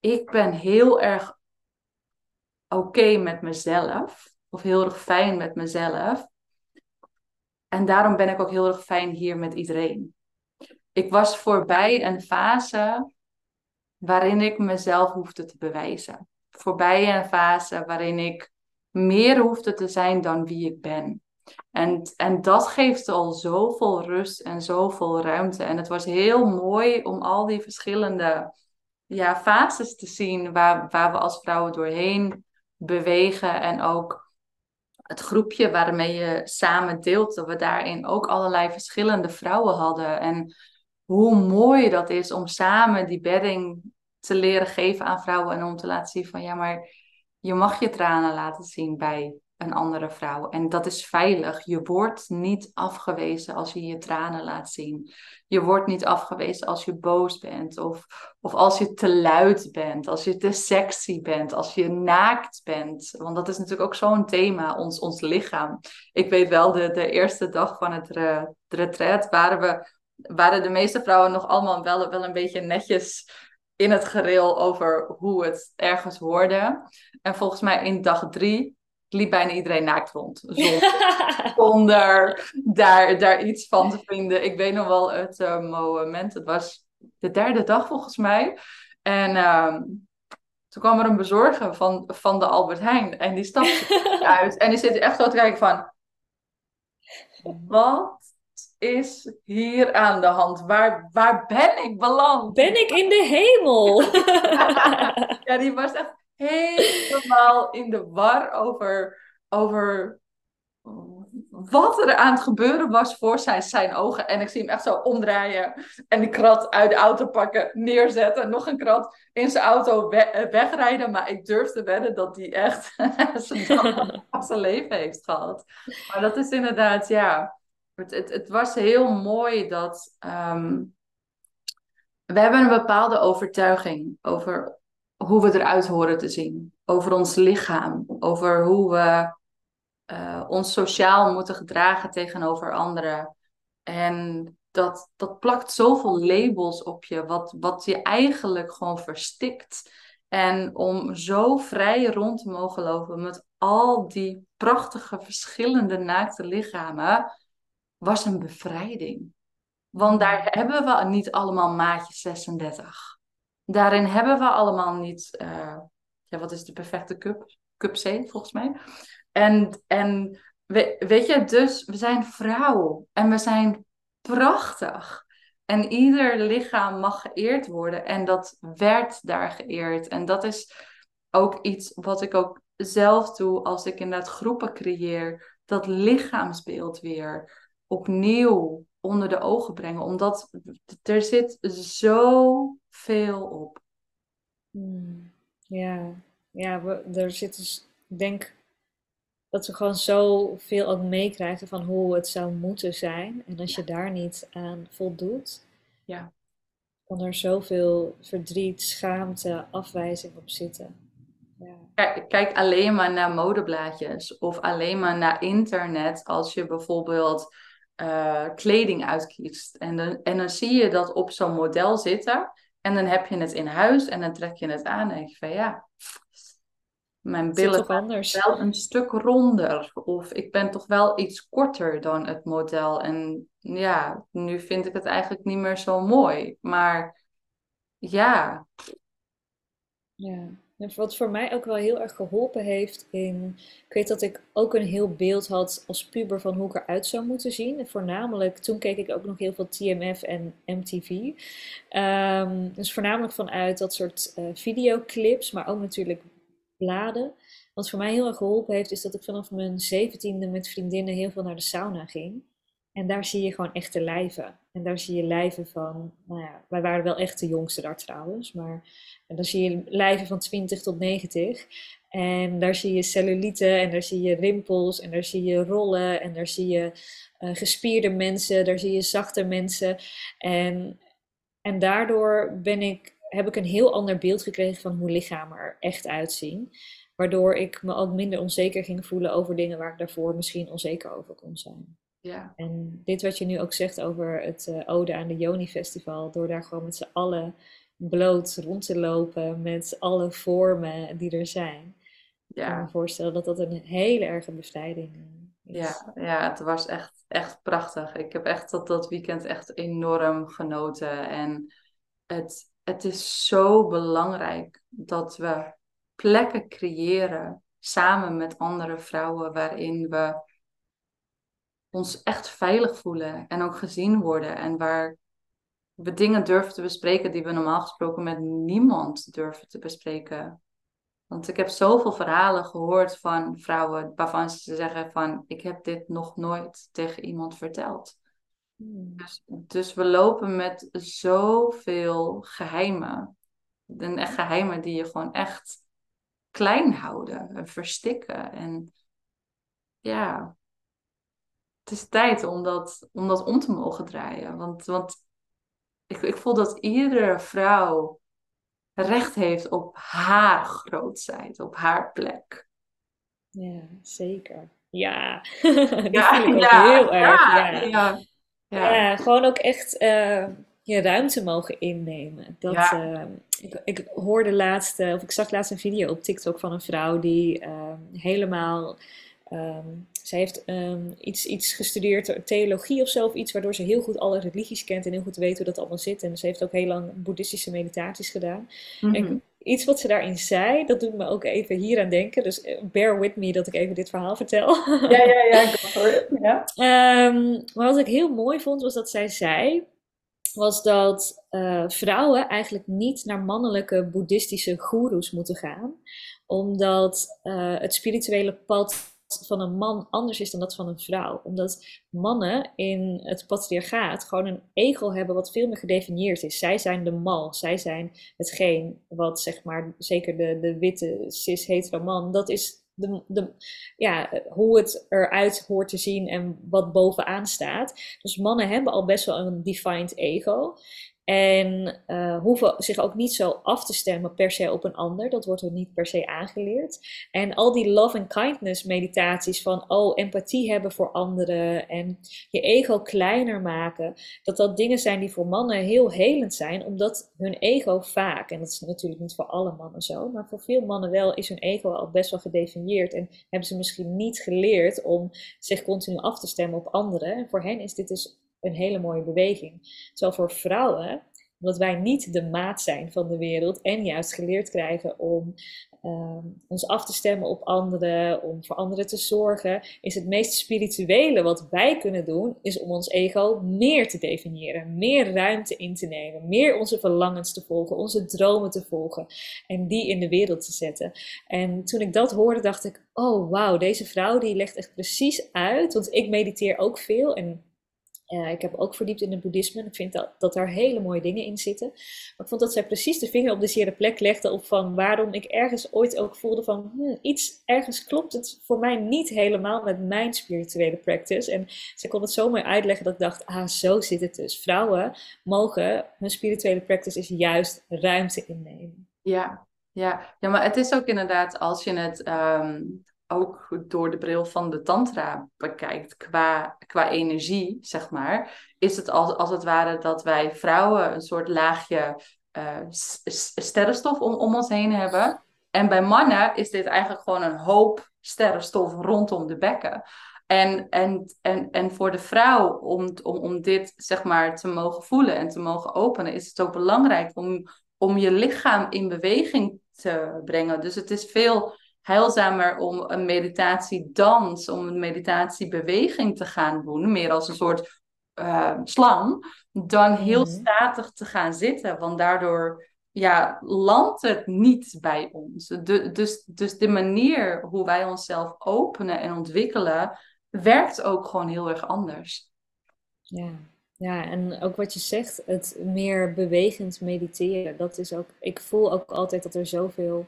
ik ben heel erg oké met mezelf of heel erg fijn met mezelf en daarom ben ik ook heel erg fijn hier met iedereen. Ik was voorbij een fase waarin ik mezelf hoefde te bewijzen. Voorbij een fase waarin ik meer hoefde te zijn dan wie ik ben. En dat geeft al zoveel rust en zoveel ruimte. En het was heel mooi om al die verschillende fases te zien waar we als vrouwen doorheen bewegen. En ook het groepje waarmee je samen deelt, dat we daarin ook allerlei verschillende vrouwen hadden. En hoe mooi dat is om samen die bedding te leren geven aan vrouwen. En om te laten zien van, ja, maar je mag je tranen laten zien bij een andere vrouw. En dat is veilig. Je wordt niet afgewezen als je je tranen laat zien. Je wordt niet afgewezen als je boos bent. Of als je te luid bent. Als je te sexy bent. Als je naakt bent. Want dat is natuurlijk ook zo'n thema. Ons lichaam. Ik weet wel, de eerste dag van het retreat waren de meeste vrouwen nog allemaal wel een beetje netjes in het gereel over hoe het ergens hoorde. En volgens mij in dag 3 liep bijna iedereen naakt rond. Zonder daar iets van te vinden. Ik weet nog wel het moment. Het was de 3e dag volgens mij. En toen kwam er een bezorger van de Albert Heijn. En die stapte uit. En die zit echt zo te kijken van... Wat is hier aan de hand? Waar ben ik beland? Ben ik in de hemel? Ja, die was echt helemaal in de war over wat er aan het gebeuren was voor zijn ogen. En ik zie hem echt zo omdraaien en die krat uit de auto pakken, neerzetten, nog een krat in zijn auto wegrijden. Maar ik durf te wedden dat hij echt zijn leven heeft gehad. Maar dat is inderdaad, ja... Het was heel mooi dat... we hebben een bepaalde overtuiging over hoe we eruit horen te zien. Over ons lichaam. Over hoe we ons sociaal moeten gedragen tegenover anderen. En dat plakt zoveel labels op je. Wat je eigenlijk gewoon verstikt. En om zo vrij rond te mogen lopen met al die prachtige verschillende naakte lichamen... was een bevrijding. Want daar hebben we niet allemaal maatje 36. Daarin hebben we allemaal niet... wat is de perfecte cup? Cup C, volgens mij. En weet je, dus we zijn vrouw. En we zijn prachtig. En ieder lichaam mag geëerd worden. En dat werd daar geëerd. En dat is ook iets wat ik ook zelf doe... als ik inderdaad groepen creëer. Dat lichaamsbeeld weer... opnieuw onder de ogen brengen. Omdat er zit zoveel op. Ja, er zit dus... Ik denk dat we gewoon zoveel ook meekrijgen van hoe het zou moeten zijn. En als je daar niet aan voldoet... Ja. Kan er zoveel verdriet, schaamte, afwijzing op zitten. Ja. Kijk alleen maar naar modeblaadjes. Of alleen maar naar internet. Als je bijvoorbeeld... kleding uitkiest. En dan zie je dat op zo'n model zitten. En dan heb je het in huis. En dan trek je het aan. En dan denk je van ja. Mijn billen zijn wel een stuk ronder. Of ik ben toch wel iets korter dan het model. En ja. Nu vind ik het eigenlijk niet meer zo mooi. Maar ja. Ja. En wat voor mij ook wel heel erg geholpen heeft in... Ik weet dat ik ook een heel beeld had als puber van hoe ik eruit zou moeten zien. En voornamelijk, toen keek ik ook nog heel veel TMF en MTV. Dus voornamelijk vanuit dat soort videoclips, maar ook natuurlijk bladen. Wat voor mij heel erg geholpen heeft, is dat ik vanaf mijn 17e met vriendinnen heel veel naar de sauna ging. En daar zie je gewoon echte lijven. En daar zie je lijven van, nou ja, wij waren wel echt de jongste daar trouwens. Maar dan zie je lijven van 20 tot 90. En daar zie je celluliten en daar zie je rimpels en daar zie je rollen. En daar zie je gespierde mensen, daar zie je zachte mensen. En daardoor heb ik een heel ander beeld gekregen van hoe lichamen er echt uitzien. Waardoor ik me ook minder onzeker ging voelen over dingen waar ik daarvoor misschien onzeker over kon zijn. Ja. En dit wat je nu ook zegt over het ode aan de Yoni festival, door daar gewoon met z'n allen bloot rond te lopen met alle vormen die er zijn. Ja. Ik kan me voorstellen dat dat een hele erge bevrijding is. Ja, het was echt prachtig. Ik heb echt dat weekend echt enorm genoten. En het is zo belangrijk dat we plekken creëren samen met andere vrouwen waarin we ons echt veilig voelen en ook gezien worden. En waar we dingen durven te bespreken die we normaal gesproken met niemand durven te bespreken. Want ik heb zoveel verhalen gehoord van vrouwen waarvan ze zeggen van... ik heb dit nog nooit tegen iemand verteld. Dus we lopen met zoveel geheimen. En geheimen die je gewoon echt klein houden en verstikken en... ja, het is tijd om dat om te mogen draaien. Want ik voel dat iedere vrouw recht heeft op haar grootheid, op haar plek. Ja, zeker. Ja, dat vind ik ook heel erg. Ja, gewoon ook echt je ruimte mogen innemen. Ik hoorde laatst, of ik zag laatst een video op TikTok van een vrouw die helemaal... Zij heeft iets gestudeerd, theologie of zo, of iets waardoor ze heel goed alle religies kent en heel goed weet hoe dat allemaal zit. En ze heeft ook heel lang boeddhistische meditaties gedaan. Mm-hmm. En iets wat ze daarin zei, dat doet me ook even hier aan denken. Dus bear with me dat ik even dit verhaal vertel. Ja, ik hoor het. Ja. Maar wat ik heel mooi vond, was dat zij zei... was dat vrouwen eigenlijk niet naar mannelijke boeddhistische goeroes moeten gaan. Omdat het spirituele pad van een man anders is dan dat van een vrouw. Omdat mannen in het patriarchaat gewoon een ego hebben wat veel meer gedefinieerd is. Zij zijn de man. Zij zijn hetgeen wat, zeg maar, zeker de witte cis-hetero man, dat is hoe het eruit hoort te zien en wat bovenaan staat. Dus mannen hebben al best wel een defined ego. En hoeven zich ook niet zo af te stemmen per se op een ander. Dat wordt er niet per se aangeleerd. En al die love and kindness meditaties van empathie hebben voor anderen. En je ego kleiner maken. Dat dingen zijn die voor mannen heel helend zijn. Omdat hun ego vaak, en dat is natuurlijk niet voor alle mannen zo. Maar voor veel mannen wel is hun ego al best wel gedefinieerd. En hebben ze misschien niet geleerd om zich continu af te stemmen op anderen. En voor hen is dit dus... een hele mooie beweging. Terwijl voor vrouwen, omdat wij niet de maat zijn van de wereld en juist geleerd krijgen om ons af te stemmen op anderen, om voor anderen te zorgen, is het meest spirituele wat wij kunnen doen, is om ons ego meer te definiëren, meer ruimte in te nemen, meer onze verlangens te volgen, onze dromen te volgen en die in de wereld te zetten. En toen ik dat hoorde, dacht ik, wauw, deze vrouw die legt echt precies uit, want ik mediteer ook veel en ik heb ook verdiept in het boeddhisme en ik vind dat daar hele mooie dingen in zitten. Maar ik vond dat zij precies de vinger op de zere plek legde op van waarom ik ergens ooit ook voelde van iets ergens klopt het voor mij niet helemaal met mijn spirituele practice. En zij kon het zo mooi uitleggen dat ik dacht, zo zit het dus. Vrouwen mogen hun spirituele practice is juist ruimte innemen. Ja, maar het is ook inderdaad als je het... ook door de bril van de tantra bekijkt, qua energie, zeg maar, is het als het ware dat wij vrouwen een soort laagje sterrenstof om ons heen hebben. En bij mannen is dit eigenlijk gewoon een hoop sterrenstof rondom de bekken. En voor de vrouw, om dit, zeg maar, te mogen voelen en te mogen openen, is het ook belangrijk om je lichaam in beweging te brengen. Dus het is veel... heilzamer om een meditatiedans, om een meditatiebeweging te gaan doen, meer als een soort slang, dan heel statig te gaan zitten. Want daardoor landt het niet bij ons. Dus de manier hoe wij onszelf openen en ontwikkelen, werkt ook gewoon heel erg anders. Ja, en ook wat je zegt, het meer bewegend mediteren, dat is ook, ik voel ook altijd dat er zoveel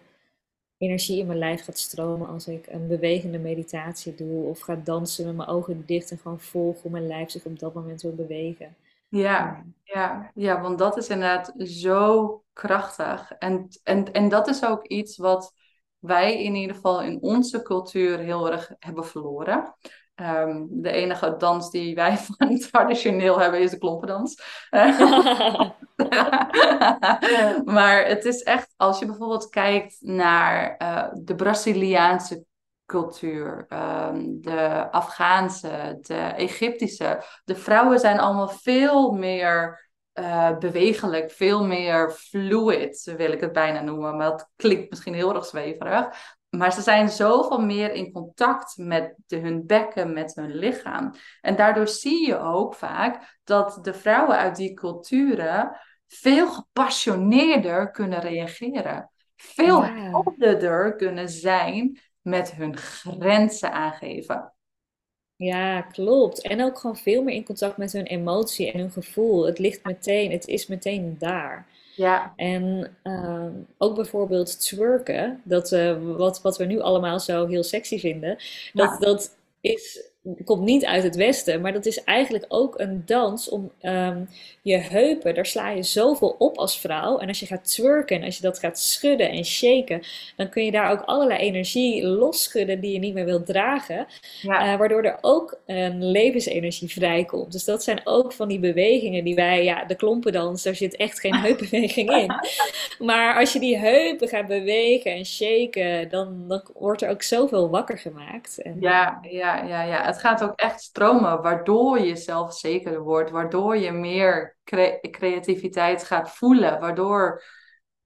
energie in mijn lijf gaat stromen als ik een bewegende meditatie doe of ga dansen met mijn ogen dicht en gewoon volg hoe mijn lijf zich op dat moment wil bewegen. Ja, want dat is inderdaad zo krachtig en dat is ook iets wat wij in ieder geval in onze cultuur heel erg hebben verloren. De enige dans die wij van traditioneel hebben is de klompendans. Maar het is echt, als je bijvoorbeeld kijkt naar de Braziliaanse cultuur, de Afghaanse, de Egyptische. De vrouwen zijn allemaal veel meer bewegelijk, veel meer fluid, wil ik het bijna noemen. Maar dat klinkt misschien heel erg zweverig. Maar ze zijn zoveel meer in contact met hun bekken, met hun lichaam. En daardoor zie je ook vaak dat de vrouwen uit die culturen veel gepassioneerder kunnen reageren. Veel helderder kunnen zijn met hun grenzen aangeven. Ja, klopt. En ook gewoon veel meer in contact met hun emotie en hun gevoel. Het ligt meteen, het is meteen daar. Ja. En ook bijvoorbeeld twerken, dat, wat we nu allemaal zo heel sexy vinden, dat komt niet uit het Westen, maar dat is eigenlijk ook een dans om je heupen, daar sla je zoveel op als vrouw. En als je gaat twerken, als je dat gaat schudden en shaken, dan kun je daar ook allerlei energie losschudden die je niet meer wilt dragen. Ja. Waardoor er ook een levensenergie vrijkomt. Dus dat zijn ook van die bewegingen die wij, ja, de klompendans, daar zit echt geen heupbeweging in. Maar als je die heupen gaat bewegen en shaken, dan wordt er ook zoveel wakker gemaakt. En, ja. Het gaat ook echt stromen, waardoor je zelfzekerder wordt, waardoor je meer creativiteit gaat voelen, waardoor,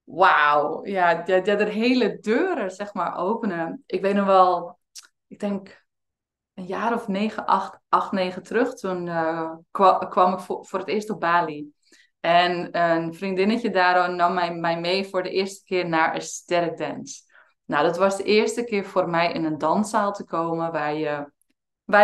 wauw, ja, de hele deuren, zeg maar, openen. Ik weet nog wel, ik denk een jaar of 8, 9 terug, toen kwam ik voor het eerst op Bali. En een vriendinnetje daar nam mij mee voor de eerste keer naar Ecstatic Dance. Nou, dat was de eerste keer voor mij in een danszaal te komen waar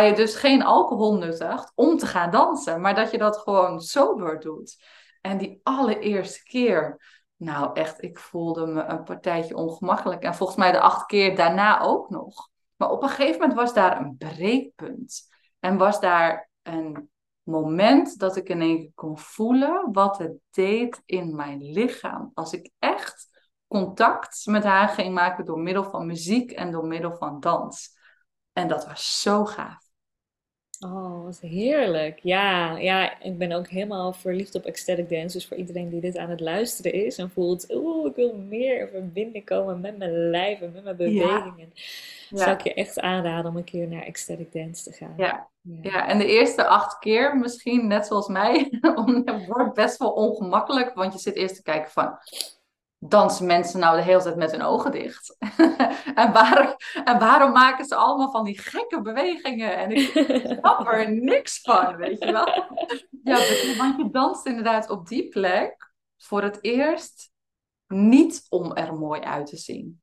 je dus geen alcohol nuttigt om te gaan dansen. Maar dat je dat gewoon sober doet. En die allereerste keer. Nou echt, ik voelde me een partijtje ongemakkelijk. En volgens mij de 8 keer daarna ook nog. Maar op een gegeven moment was daar een breekpunt. En was daar een moment dat ik in één keer kon voelen wat het deed in mijn lichaam. Als ik echt contact met haar ging maken door middel van muziek en door middel van dans. En dat was zo gaaf. Oh, wat heerlijk. Ja, ik ben ook helemaal verliefd op Ecstatic Dance. Dus voor iedereen die dit aan het luisteren is en voelt, ik wil meer in verbinding komen met mijn lijf en met mijn bewegingen. Ja. Zou ik je echt aanraden om een keer naar Ecstatic Dance te gaan. Ja, en de eerste 8 keer misschien, net zoals mij, wordt best wel ongemakkelijk. Want je zit eerst te kijken van, dansen mensen nou de hele tijd met hun ogen dicht? en waarom maken ze allemaal van die gekke bewegingen? En ik snap er niks van, weet je wel? Ja, want je danst inderdaad op die plek voor het eerst niet om er mooi uit te zien.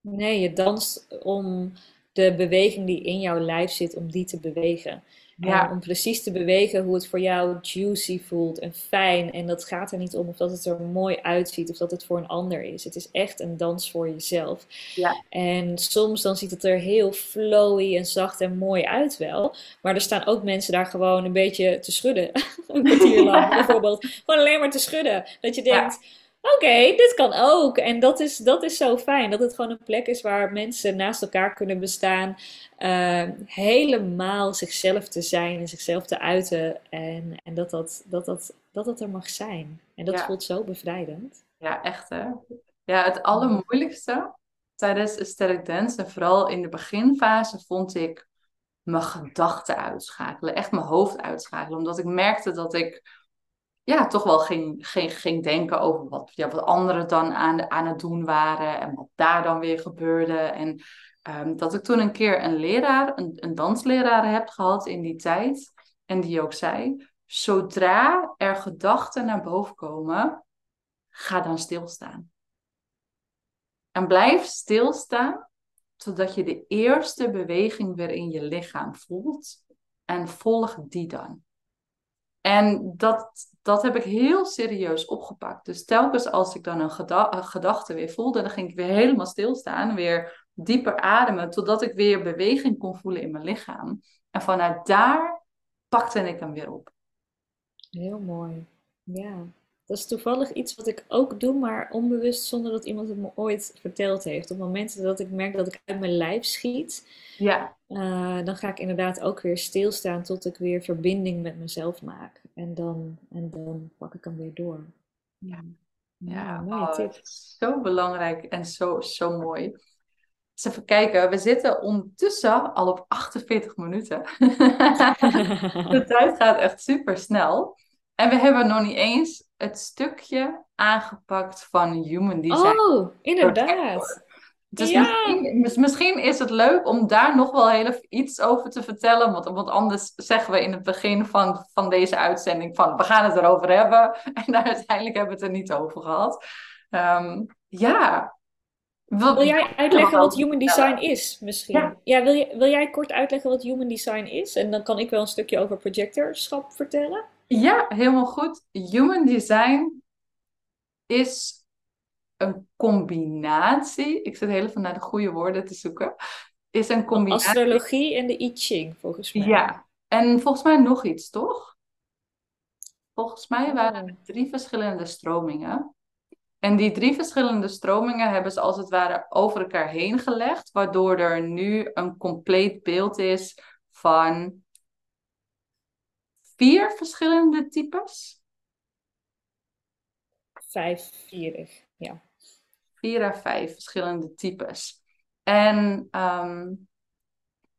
Nee, je danst om de beweging die in jouw lijf zit, om die te bewegen. Ja. Om precies te bewegen hoe het voor jou juicy voelt en fijn. En dat gaat er niet om of dat het er mooi uitziet of dat het voor een ander is. Het is echt een dans voor jezelf. Ja. En soms dan ziet het er heel flowy en zacht en mooi uit wel. Maar er staan ook mensen daar gewoon een beetje te schudden. Een kwartier lang bijvoorbeeld. Gewoon alleen maar te schudden. Dat je denkt, Oké, dit kan ook. En dat is zo fijn. Dat het gewoon een plek is waar mensen naast elkaar kunnen bestaan. Helemaal zichzelf te zijn en zichzelf te uiten. En dat er mag zijn. En dat voelt zo bevrijdend. Ja, echt hè. Ja, het allermoeilijkste tijdens Ecstatic Dance. En vooral in de beginfase vond ik mijn gedachten uitschakelen. Echt mijn hoofd uitschakelen. Omdat ik merkte dat ik... ja, toch wel ging denken over wat anderen dan aan het doen waren. En wat daar dan weer gebeurde. En dat ik toen een keer een leraar, een dansleraar heb gehad in die tijd. En die ook zei, zodra er gedachten naar boven komen, ga dan stilstaan. En blijf stilstaan, zodat je de eerste beweging weer in je lichaam voelt. En volg die dan. En dat heb ik heel serieus opgepakt. Dus telkens als ik dan een gedachte weer voelde, dan ging ik weer helemaal stilstaan, weer dieper ademen, totdat ik weer beweging kon voelen in mijn lichaam. En vanuit daar pakte ik hem weer op. Heel mooi. Ja, dat is toevallig iets wat ik ook doe, maar onbewust zonder dat iemand het me ooit verteld heeft. Op momenten dat ik merk dat ik uit mijn lijf schiet, dan ga ik inderdaad ook weer stilstaan tot ik weer verbinding met mezelf maak. En dan pak ik hem weer door. Ja, het is zo belangrijk en zo mooi. Dus even kijken, we zitten ondertussen al op 48 minuten. De tijd gaat echt super snel. En we hebben nog niet eens het stukje aangepakt van Human Design. Oh, inderdaad. Dus misschien is het leuk om daar nog wel heel even iets over te vertellen. Want anders zeggen we in het begin van deze uitzending van we gaan het erover hebben. En uiteindelijk hebben we het er niet over gehad. Wil jij uitleggen wat Human Design is misschien? Ja, wil jij kort uitleggen wat Human Design is? En dan kan ik wel een stukje over projectorschap vertellen. Ja, helemaal goed. Human Design is een combinatie. Ik zit heel even naar de goede woorden te zoeken. is een combinatie. Astrologie en de I Ching, volgens mij. Ja, en volgens mij nog iets, toch? Volgens mij waren er 3 verschillende stromingen. En die 3 verschillende stromingen hebben ze als het ware over elkaar heen gelegd, waardoor er nu een compleet beeld is van 4 verschillende types. 5-4, ja. 4 à 5 verschillende types. En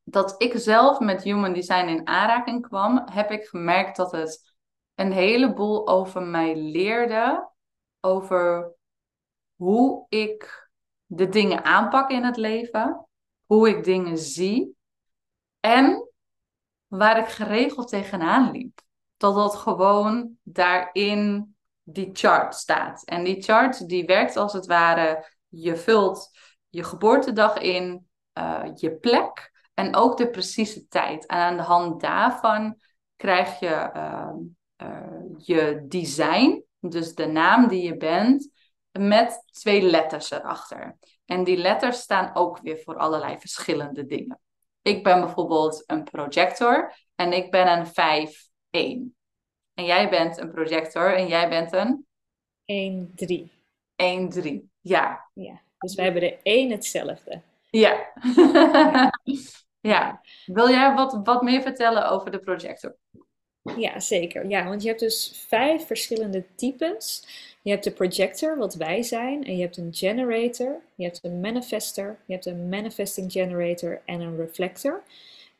dat ik zelf met Human Design in aanraking kwam, heb ik gemerkt dat het een heleboel over mij leerde. Over hoe ik de dingen aanpak in het leven. Hoe ik dingen zie. En waar ik geregeld tegenaan liep. Dat gewoon daarin die chart staat. En die chart die werkt als het ware. Je vult je geboortedag in. Je plek. En ook de precieze tijd. En aan de hand daarvan krijg je je design. Dus de naam die je bent. Met 2 letters erachter. En die letters staan ook weer voor allerlei verschillende dingen. Ik ben bijvoorbeeld een projector. En ik ben een 5-1. En jij bent een projector en jij bent een... 1-3, ja. Ja. Dus we hebben de 1 hetzelfde. Ja. Ja. Wil jij wat meer vertellen over de projector? Ja, zeker. Ja, want je hebt dus 5 verschillende types. Je hebt de projector, wat wij zijn. En je hebt een generator. Je hebt een manifester. Je hebt een manifesting generator en een reflector.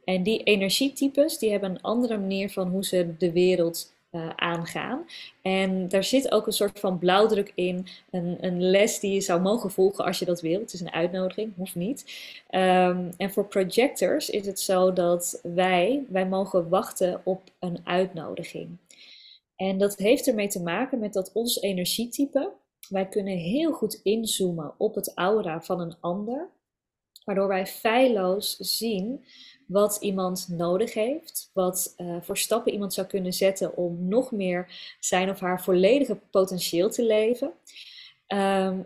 En die energietypes, die hebben een andere manier van hoe ze de wereld aangaan. En daar zit ook een soort van blauwdruk in. Een les die je zou mogen volgen als je dat wilt. Het is een uitnodiging, hoeft niet. En voor projectors is het zo dat wij mogen wachten op een uitnodiging. En dat heeft ermee te maken met dat ons energietype, wij kunnen heel goed inzoomen op het aura van een ander. Waardoor wij feilloos zien wat iemand nodig heeft, wat voor stappen iemand zou kunnen zetten om nog meer zijn of haar volledige potentieel te leven.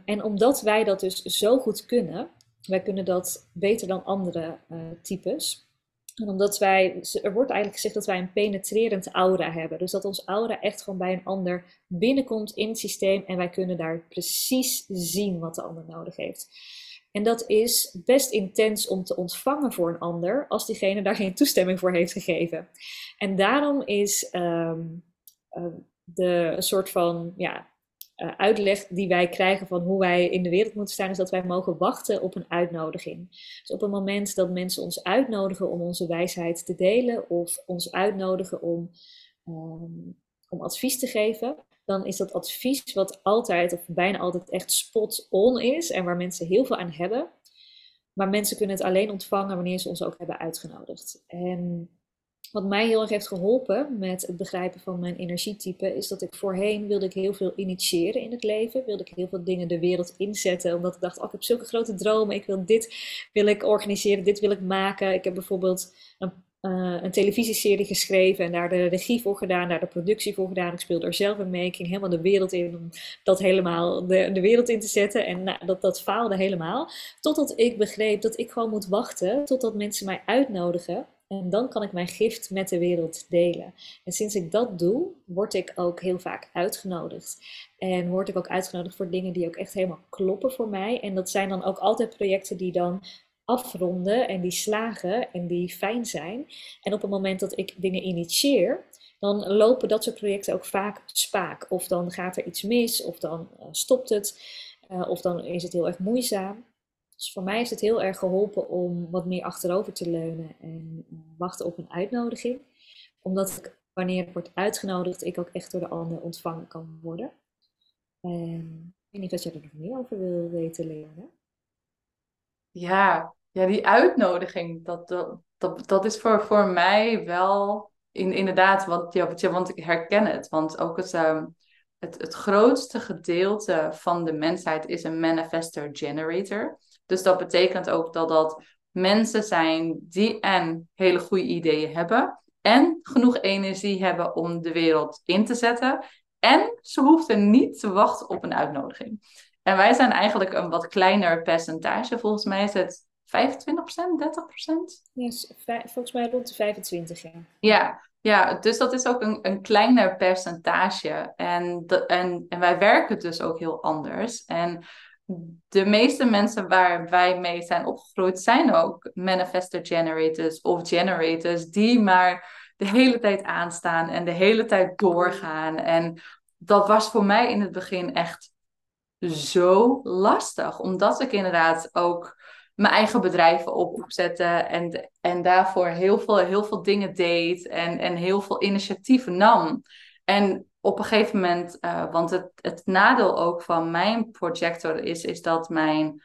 En omdat wij dat dus zo goed kunnen, wij kunnen dat beter dan andere types. En omdat er wordt eigenlijk gezegd dat wij een penetrerend aura hebben. Dus dat ons aura echt gewoon bij een ander binnenkomt in het systeem en wij kunnen daar precies zien wat de ander nodig heeft. En dat is best intens om te ontvangen voor een ander, als diegene daar geen toestemming voor heeft gegeven. En daarom is een soort van uitleg die wij krijgen van hoe wij in de wereld moeten staan, is dat wij mogen wachten op een uitnodiging. Dus op het moment dat mensen ons uitnodigen om onze wijsheid te delen, of ons uitnodigen om advies te geven, dan is dat advies wat altijd of bijna altijd echt spot on is en waar mensen heel veel aan hebben. Maar mensen kunnen het alleen ontvangen wanneer ze ons ook hebben uitgenodigd. En wat mij heel erg heeft geholpen met het begrijpen van mijn energietype is dat ik voorheen wilde ik heel veel initiëren in het leven. Wilde ik heel veel dingen de wereld inzetten, omdat ik dacht, oh, ik heb zulke grote dromen. Ik wil dit wil ik organiseren, dit wil ik maken. Ik heb bijvoorbeeld een televisieserie geschreven en daar de regie voor gedaan, daar de productie voor gedaan. Ik speelde er zelf in mee, ik ging helemaal de wereld in om dat helemaal de wereld in te zetten. En dat faalde helemaal. Totdat ik begreep dat ik gewoon moet wachten totdat mensen mij uitnodigen. En dan kan ik mijn gift met de wereld delen. En sinds ik dat doe, word ik ook heel vaak uitgenodigd. En word ik ook uitgenodigd voor dingen die ook echt helemaal kloppen voor mij. En dat zijn dan ook altijd projecten die dan afronden en die slagen en die fijn zijn. En op het moment dat ik dingen initieer, dan lopen dat soort projecten ook vaak spaak. Of dan gaat er iets mis, of dan stopt het, of dan is het heel erg moeizaam. Dus voor mij is het heel erg geholpen om wat meer achterover te leunen en wachten op een uitnodiging. Omdat ik, wanneer ik word uitgenodigd, ik ook echt door de ander ontvangen kan worden. En ik weet niet of jij er nog meer over wil weten, Leona. Ja, die uitnodiging, dat is voor mij wel inderdaad, want ik herken het. Want ook het grootste gedeelte van de mensheid is een manifester generator. Dus dat betekent ook dat mensen zijn die hele goede ideeën hebben. En genoeg energie hebben om de wereld in te zetten. En ze hoefden niet te wachten op een uitnodiging. En wij zijn eigenlijk een wat kleiner percentage. Volgens mij is het 25%, 30%? Yes, volgens mij rond de 25, ja. Ja, dus dat is ook een kleiner percentage. En wij werken dus ook heel anders. En de meeste mensen waar wij mee zijn opgegroeid zijn ook manifestor generators of generators die maar de hele tijd aanstaan en de hele tijd doorgaan. En dat was voor mij in het begin echt zo lastig, omdat ik inderdaad ook mijn eigen bedrijven opzette en daarvoor heel veel dingen deed en heel veel initiatieven nam. En op een gegeven moment, want het nadeel ook van mijn projector is dat mijn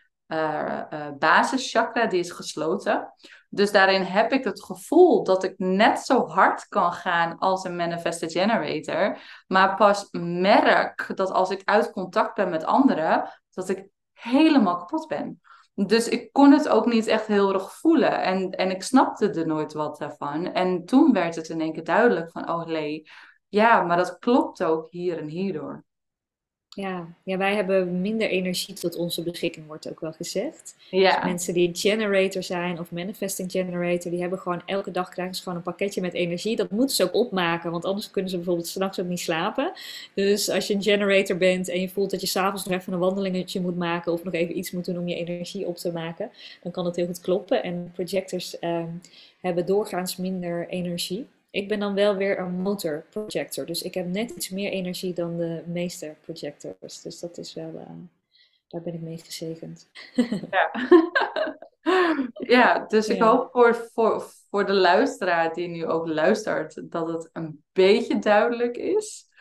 basischakra, die is gesloten. Dus daarin heb ik het gevoel dat ik net zo hard kan gaan als een manifestor generator. Maar pas merk dat als ik uit contact ben met anderen, dat ik helemaal kapot ben. Dus ik kon het ook niet echt heel erg voelen. En ik snapte er nooit wat daarvan. En toen werd het in één keer duidelijk van, oh nee, ja, maar dat klopt ook hier en hierdoor. Ja, wij hebben minder energie tot onze beschikking, wordt ook wel gezegd. Ja. Dus mensen die generator zijn of manifesting generator, die hebben gewoon elke dag krijgen ze gewoon een pakketje met energie. Dat moeten ze ook opmaken, want anders kunnen ze bijvoorbeeld 's nachts ook niet slapen. Dus als je een generator bent en je voelt dat je 's avonds nog even een wandelingetje moet maken of nog even iets moet doen om je energie op te maken, dan kan dat heel goed kloppen. En projectors hebben doorgaans minder energie. Ik ben dan wel weer een motorprojector. Dus ik heb net iets meer energie dan de meeste projectors. Dus dat is wel... daar ben ik mee gezegend. Ja, dus ik hoop voor de luisteraar die nu ook luistert... dat het een beetje duidelijk is.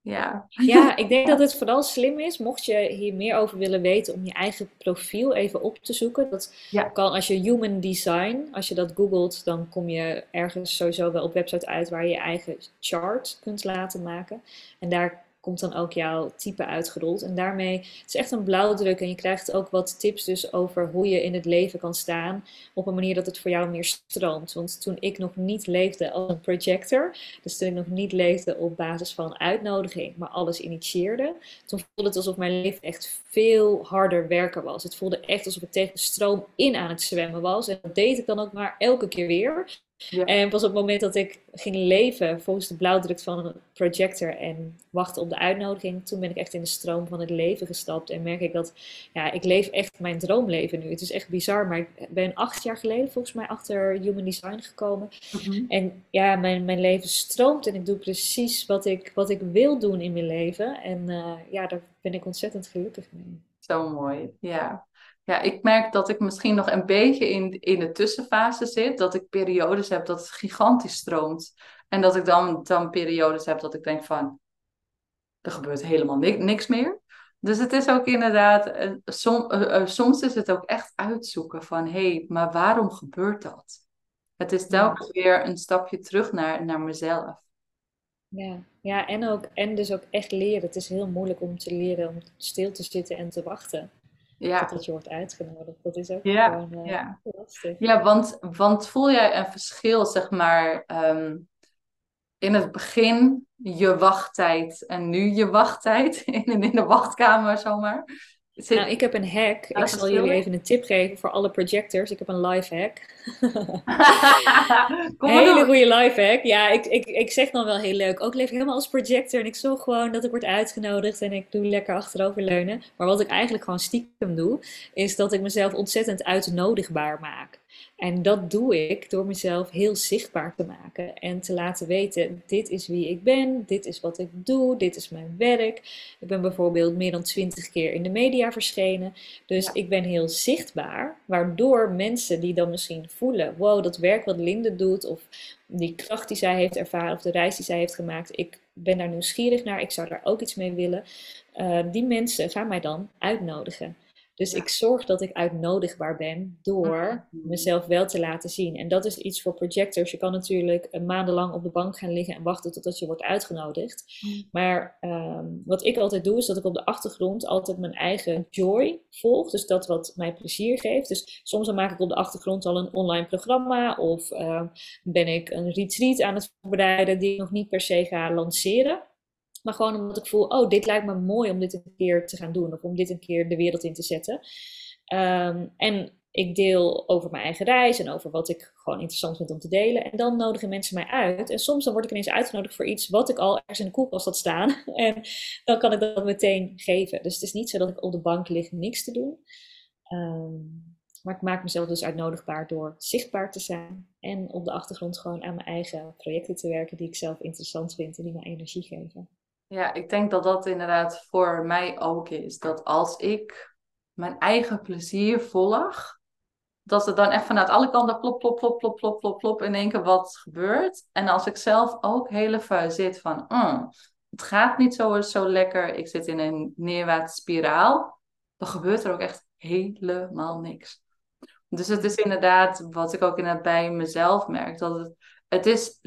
Ja. Ja, ik denk dat het vooral slim is, mocht je hier meer over willen weten, om je eigen profiel even op te zoeken. Dat kan als je Human Design, als je dat googelt, dan kom je ergens sowieso wel op website uit waar je je eigen chart kunt laten maken. En daar komt dan ook jouw type uitgerold. En daarmee, het is echt een blauwdruk en je krijgt ook wat tips dus over hoe je in het leven kan staan op een manier dat het voor jou meer stroomt. Want toen ik nog niet leefde als een projector, dus toen ik nog niet leefde op basis van uitnodiging, maar alles initieerde, toen voelde het alsof mijn leven echt veel harder werken was. Het voelde echt alsof ik tegen de stroom in aan het zwemmen was. En dat deed ik dan ook maar elke keer weer. Ja. En pas op het moment dat ik ging leven volgens de blauwdruk van een projector en wachten op de uitnodiging, toen ben ik echt in de stroom van het leven gestapt en merk ik dat, ja, ik leef echt mijn droomleven nu. Het is echt bizar, maar ik ben 8 jaar geleden volgens mij achter Human Design gekomen. Mm-hmm. En ja, mijn leven stroomt en ik doe precies wat ik wil doen in mijn leven. En daar ben ik ontzettend gelukkig mee. Zo mooi, ja. Ja, ik merk dat ik misschien nog een beetje in de tussenfase zit. Dat ik periodes heb dat het gigantisch stroomt. En dat ik dan periodes heb dat ik denk van... er gebeurt helemaal niks meer. Dus het is ook inderdaad... soms is het ook echt uitzoeken van... hé, maar waarom gebeurt dat? Het is telkens weer een stapje terug naar mezelf. Ja, en dus ook echt leren. Het is heel moeilijk om te leren om stil te zitten en te wachten. Ja. Dat je wordt uitgenodigd, dat is ook gewoon lastig. Ja, want voel jij een verschil, zeg maar, in het begin je wachttijd en nu je wachttijd in de wachtkamer, zomaar? Nou, ik heb een hack. Ik zal jullie even een tip geven voor alle projectors. Ik heb een life hack. Hele goede life hack. Ja, ik zeg dan wel heel leuk. Ook leef ik helemaal als projector. En ik zorg gewoon dat ik word uitgenodigd. En ik doe lekker achteroverleunen. Maar wat ik eigenlijk gewoon stiekem doe, is dat ik mezelf ontzettend uitnodigbaar maak. En dat doe ik door mezelf heel zichtbaar te maken en te laten weten, dit is wie ik ben, dit is wat ik doe, dit is mijn werk. Ik ben bijvoorbeeld meer dan 20 keer in de media verschenen. Dus ik ben heel zichtbaar, waardoor mensen die dan misschien voelen, wow, dat werk wat Linde doet of die kracht die zij heeft ervaren of de reis die zij heeft gemaakt, ik ben daar nieuwsgierig naar, ik zou daar ook iets mee willen. Die mensen gaan mij dan uitnodigen. Dus ik zorg dat ik uitnodigbaar ben door mezelf wel te laten zien. En dat is iets voor projectors. Je kan natuurlijk maandenlang op de bank gaan liggen en wachten totdat je wordt uitgenodigd. Maar wat ik altijd doe, is dat ik op de achtergrond altijd mijn eigen joy volg. Dus dat wat mij plezier geeft. Dus soms dan maak ik op de achtergrond al een online programma. Of ben ik een retreat aan het voorbereiden die ik nog niet per se ga lanceren. Maar gewoon omdat ik voel, oh, dit lijkt me mooi om dit een keer te gaan doen. Of om dit een keer de wereld in te zetten. En ik deel over mijn eigen reis en over wat ik gewoon interessant vind om te delen. En dan nodigen mensen mij uit. En soms dan word ik ineens uitgenodigd voor iets wat ik al ergens in de koelkast had staan. En dan kan ik dat meteen geven. Dus het is niet zo dat ik op de bank lig niks te doen. Maar ik maak mezelf dus uitnodigbaar door zichtbaar te zijn. En op de achtergrond gewoon aan mijn eigen projecten te werken die ik zelf interessant vind en die mij energie geven. Ja, ik denk dat dat inderdaad voor mij ook is. Dat als ik mijn eigen plezier volg, dat het dan echt vanuit alle kanten plop, plop, plop, plop, plop, plop, plop in één keer wat gebeurt. En als ik zelf ook heel even zit van, het gaat niet zo lekker, ik zit in een neerwaartse spiraal, dan gebeurt er ook echt helemaal niks. Dus het is inderdaad, wat ik ook inderdaad bij mezelf merk, dat het is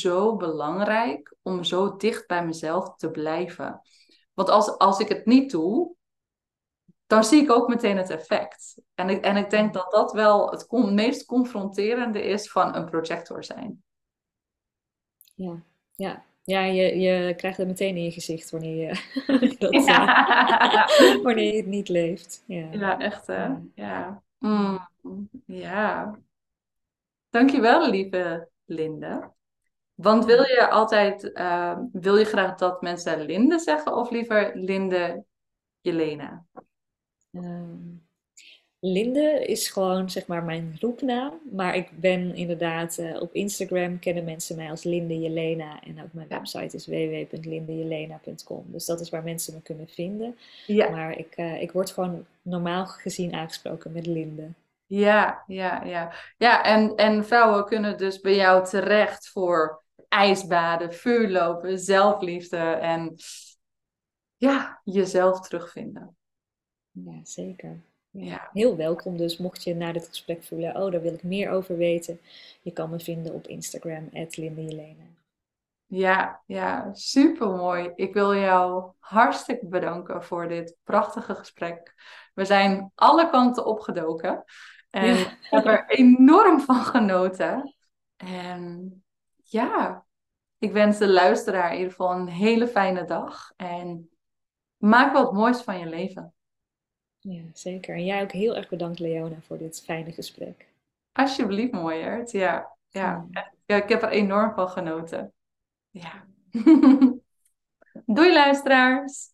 zo belangrijk om zo dicht bij mezelf te blijven. Want als ik het niet doe, dan zie ik ook meteen het effect. En ik denk dat dat wel het meest confronterende is van een projector zijn. Ja, je krijgt het meteen in je gezicht wanneer je, wanneer je het niet leeft. Ja, ja echt hè. Ja. Ja. Dankjewel, lieve Linde. Want wil je altijd, wil je graag dat mensen Linde zeggen of liever Linde Jelena? Linde is gewoon zeg maar mijn roepnaam, maar ik ben inderdaad op Instagram kennen mensen mij als Linde Jelena en ook mijn website is www.lindejelena.com, dus dat is waar mensen me kunnen vinden. Ja. Maar ik word gewoon normaal gezien aangesproken met Linde. Ja. Ja, en vrouwen kunnen dus bij jou terecht voor ijsbaden, vuurlopen, zelfliefde en ja, jezelf terugvinden. Ja, zeker. Ja. Heel welkom dus, mocht je na dit gesprek voelen, daar wil ik meer over weten. Je kan me vinden op Instagram, @LindeJelena. Ja, supermooi. Ik wil jou hartstikke bedanken voor dit prachtige gesprek. We zijn alle kanten opgedoken en heb er enorm van genoten. En ja, ik wens de luisteraar in ieder geval een hele fijne dag en maak wat moois van je leven. Ja, zeker. En jij ook heel erg bedankt, Leona, voor dit fijne gesprek. Alsjeblieft, mooi, Ert. Ja, ik heb er enorm van genoten. Ja. Doei, luisteraars!